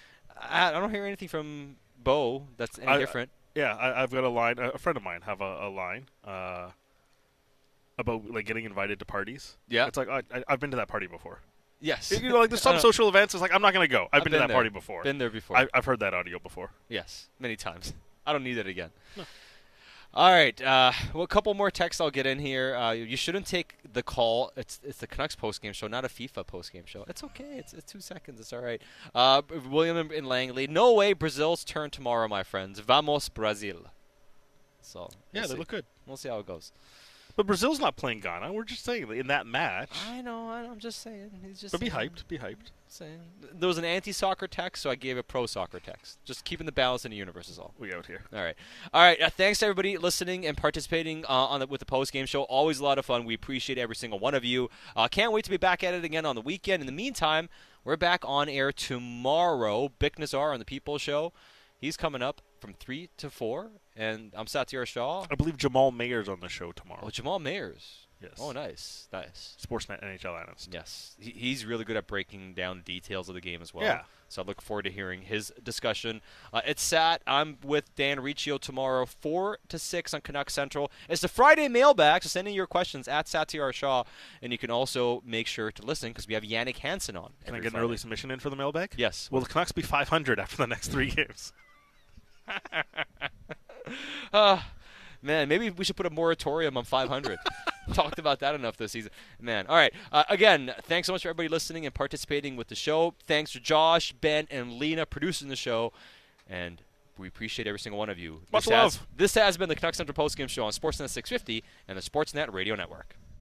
I don't hear anything from Bo that's any different. I've got a line. A friend of mine have a line about like getting invited to parties. Yeah, it's like I've been to that party before. Yes. You know, like there's some social events. It's like, I'm not going to go. I've been to that party before. Been there before. I've heard that audio before. Yes, many times. I don't need it again. No. All right. Well, a couple more texts I'll get in here. You shouldn't take the call. It's the Canucks postgame show, not a FIFA postgame show. It's okay. It's 2 seconds. It's all right. William in Langley. No way. Brazil's turn tomorrow, my friends. Vamos, Brazil. So they look good. We'll see how it goes. But Brazil's not playing Ghana. We're just saying in that match. I know. I'm just saying. He's just. But be hyped. Be hyped. Saying there was an anti-soccer text, so I gave a pro-soccer text. Just keeping the balance in the universe is all. We out here. All right. Thanks to everybody listening and participating with the post-game show. Always a lot of fun. We appreciate every single one of you. Can't wait to be back at it again on the weekend. In the meantime, we're back on air tomorrow. Bick Nazar on the People Show. He's coming up from 3 to 4. And I'm Satyar Shah. I believe Jamal Mayer's on the show tomorrow. Oh, Jamal Mayer's. Yes. Oh, nice. Sportsnet NHL analyst. Yes. He's really good at breaking down details of the game as well. Yeah. So I look forward to hearing his discussion. It's Sat. I'm with Dan Riccio tomorrow, 4 to 6 on Canuck Central. It's the Friday mailbag, so send in your questions at Satyar Shah. And you can also make sure to listen because we have Yannick Hansen on. Can I get Friday. An early submission in for the mailbag? Yes. Will the Canucks be 500 after the next 3 games? Man, maybe we should put a moratorium on 500. Talked about that enough this season. Man, all right. Again, thanks so much for everybody listening and participating with the show. Thanks to Josh, Ben, and Lena producing the show. And we appreciate every single one of you. Much love. This has been the Canucks Central Postgame Show on Sportsnet 650 and the Sportsnet Radio Network.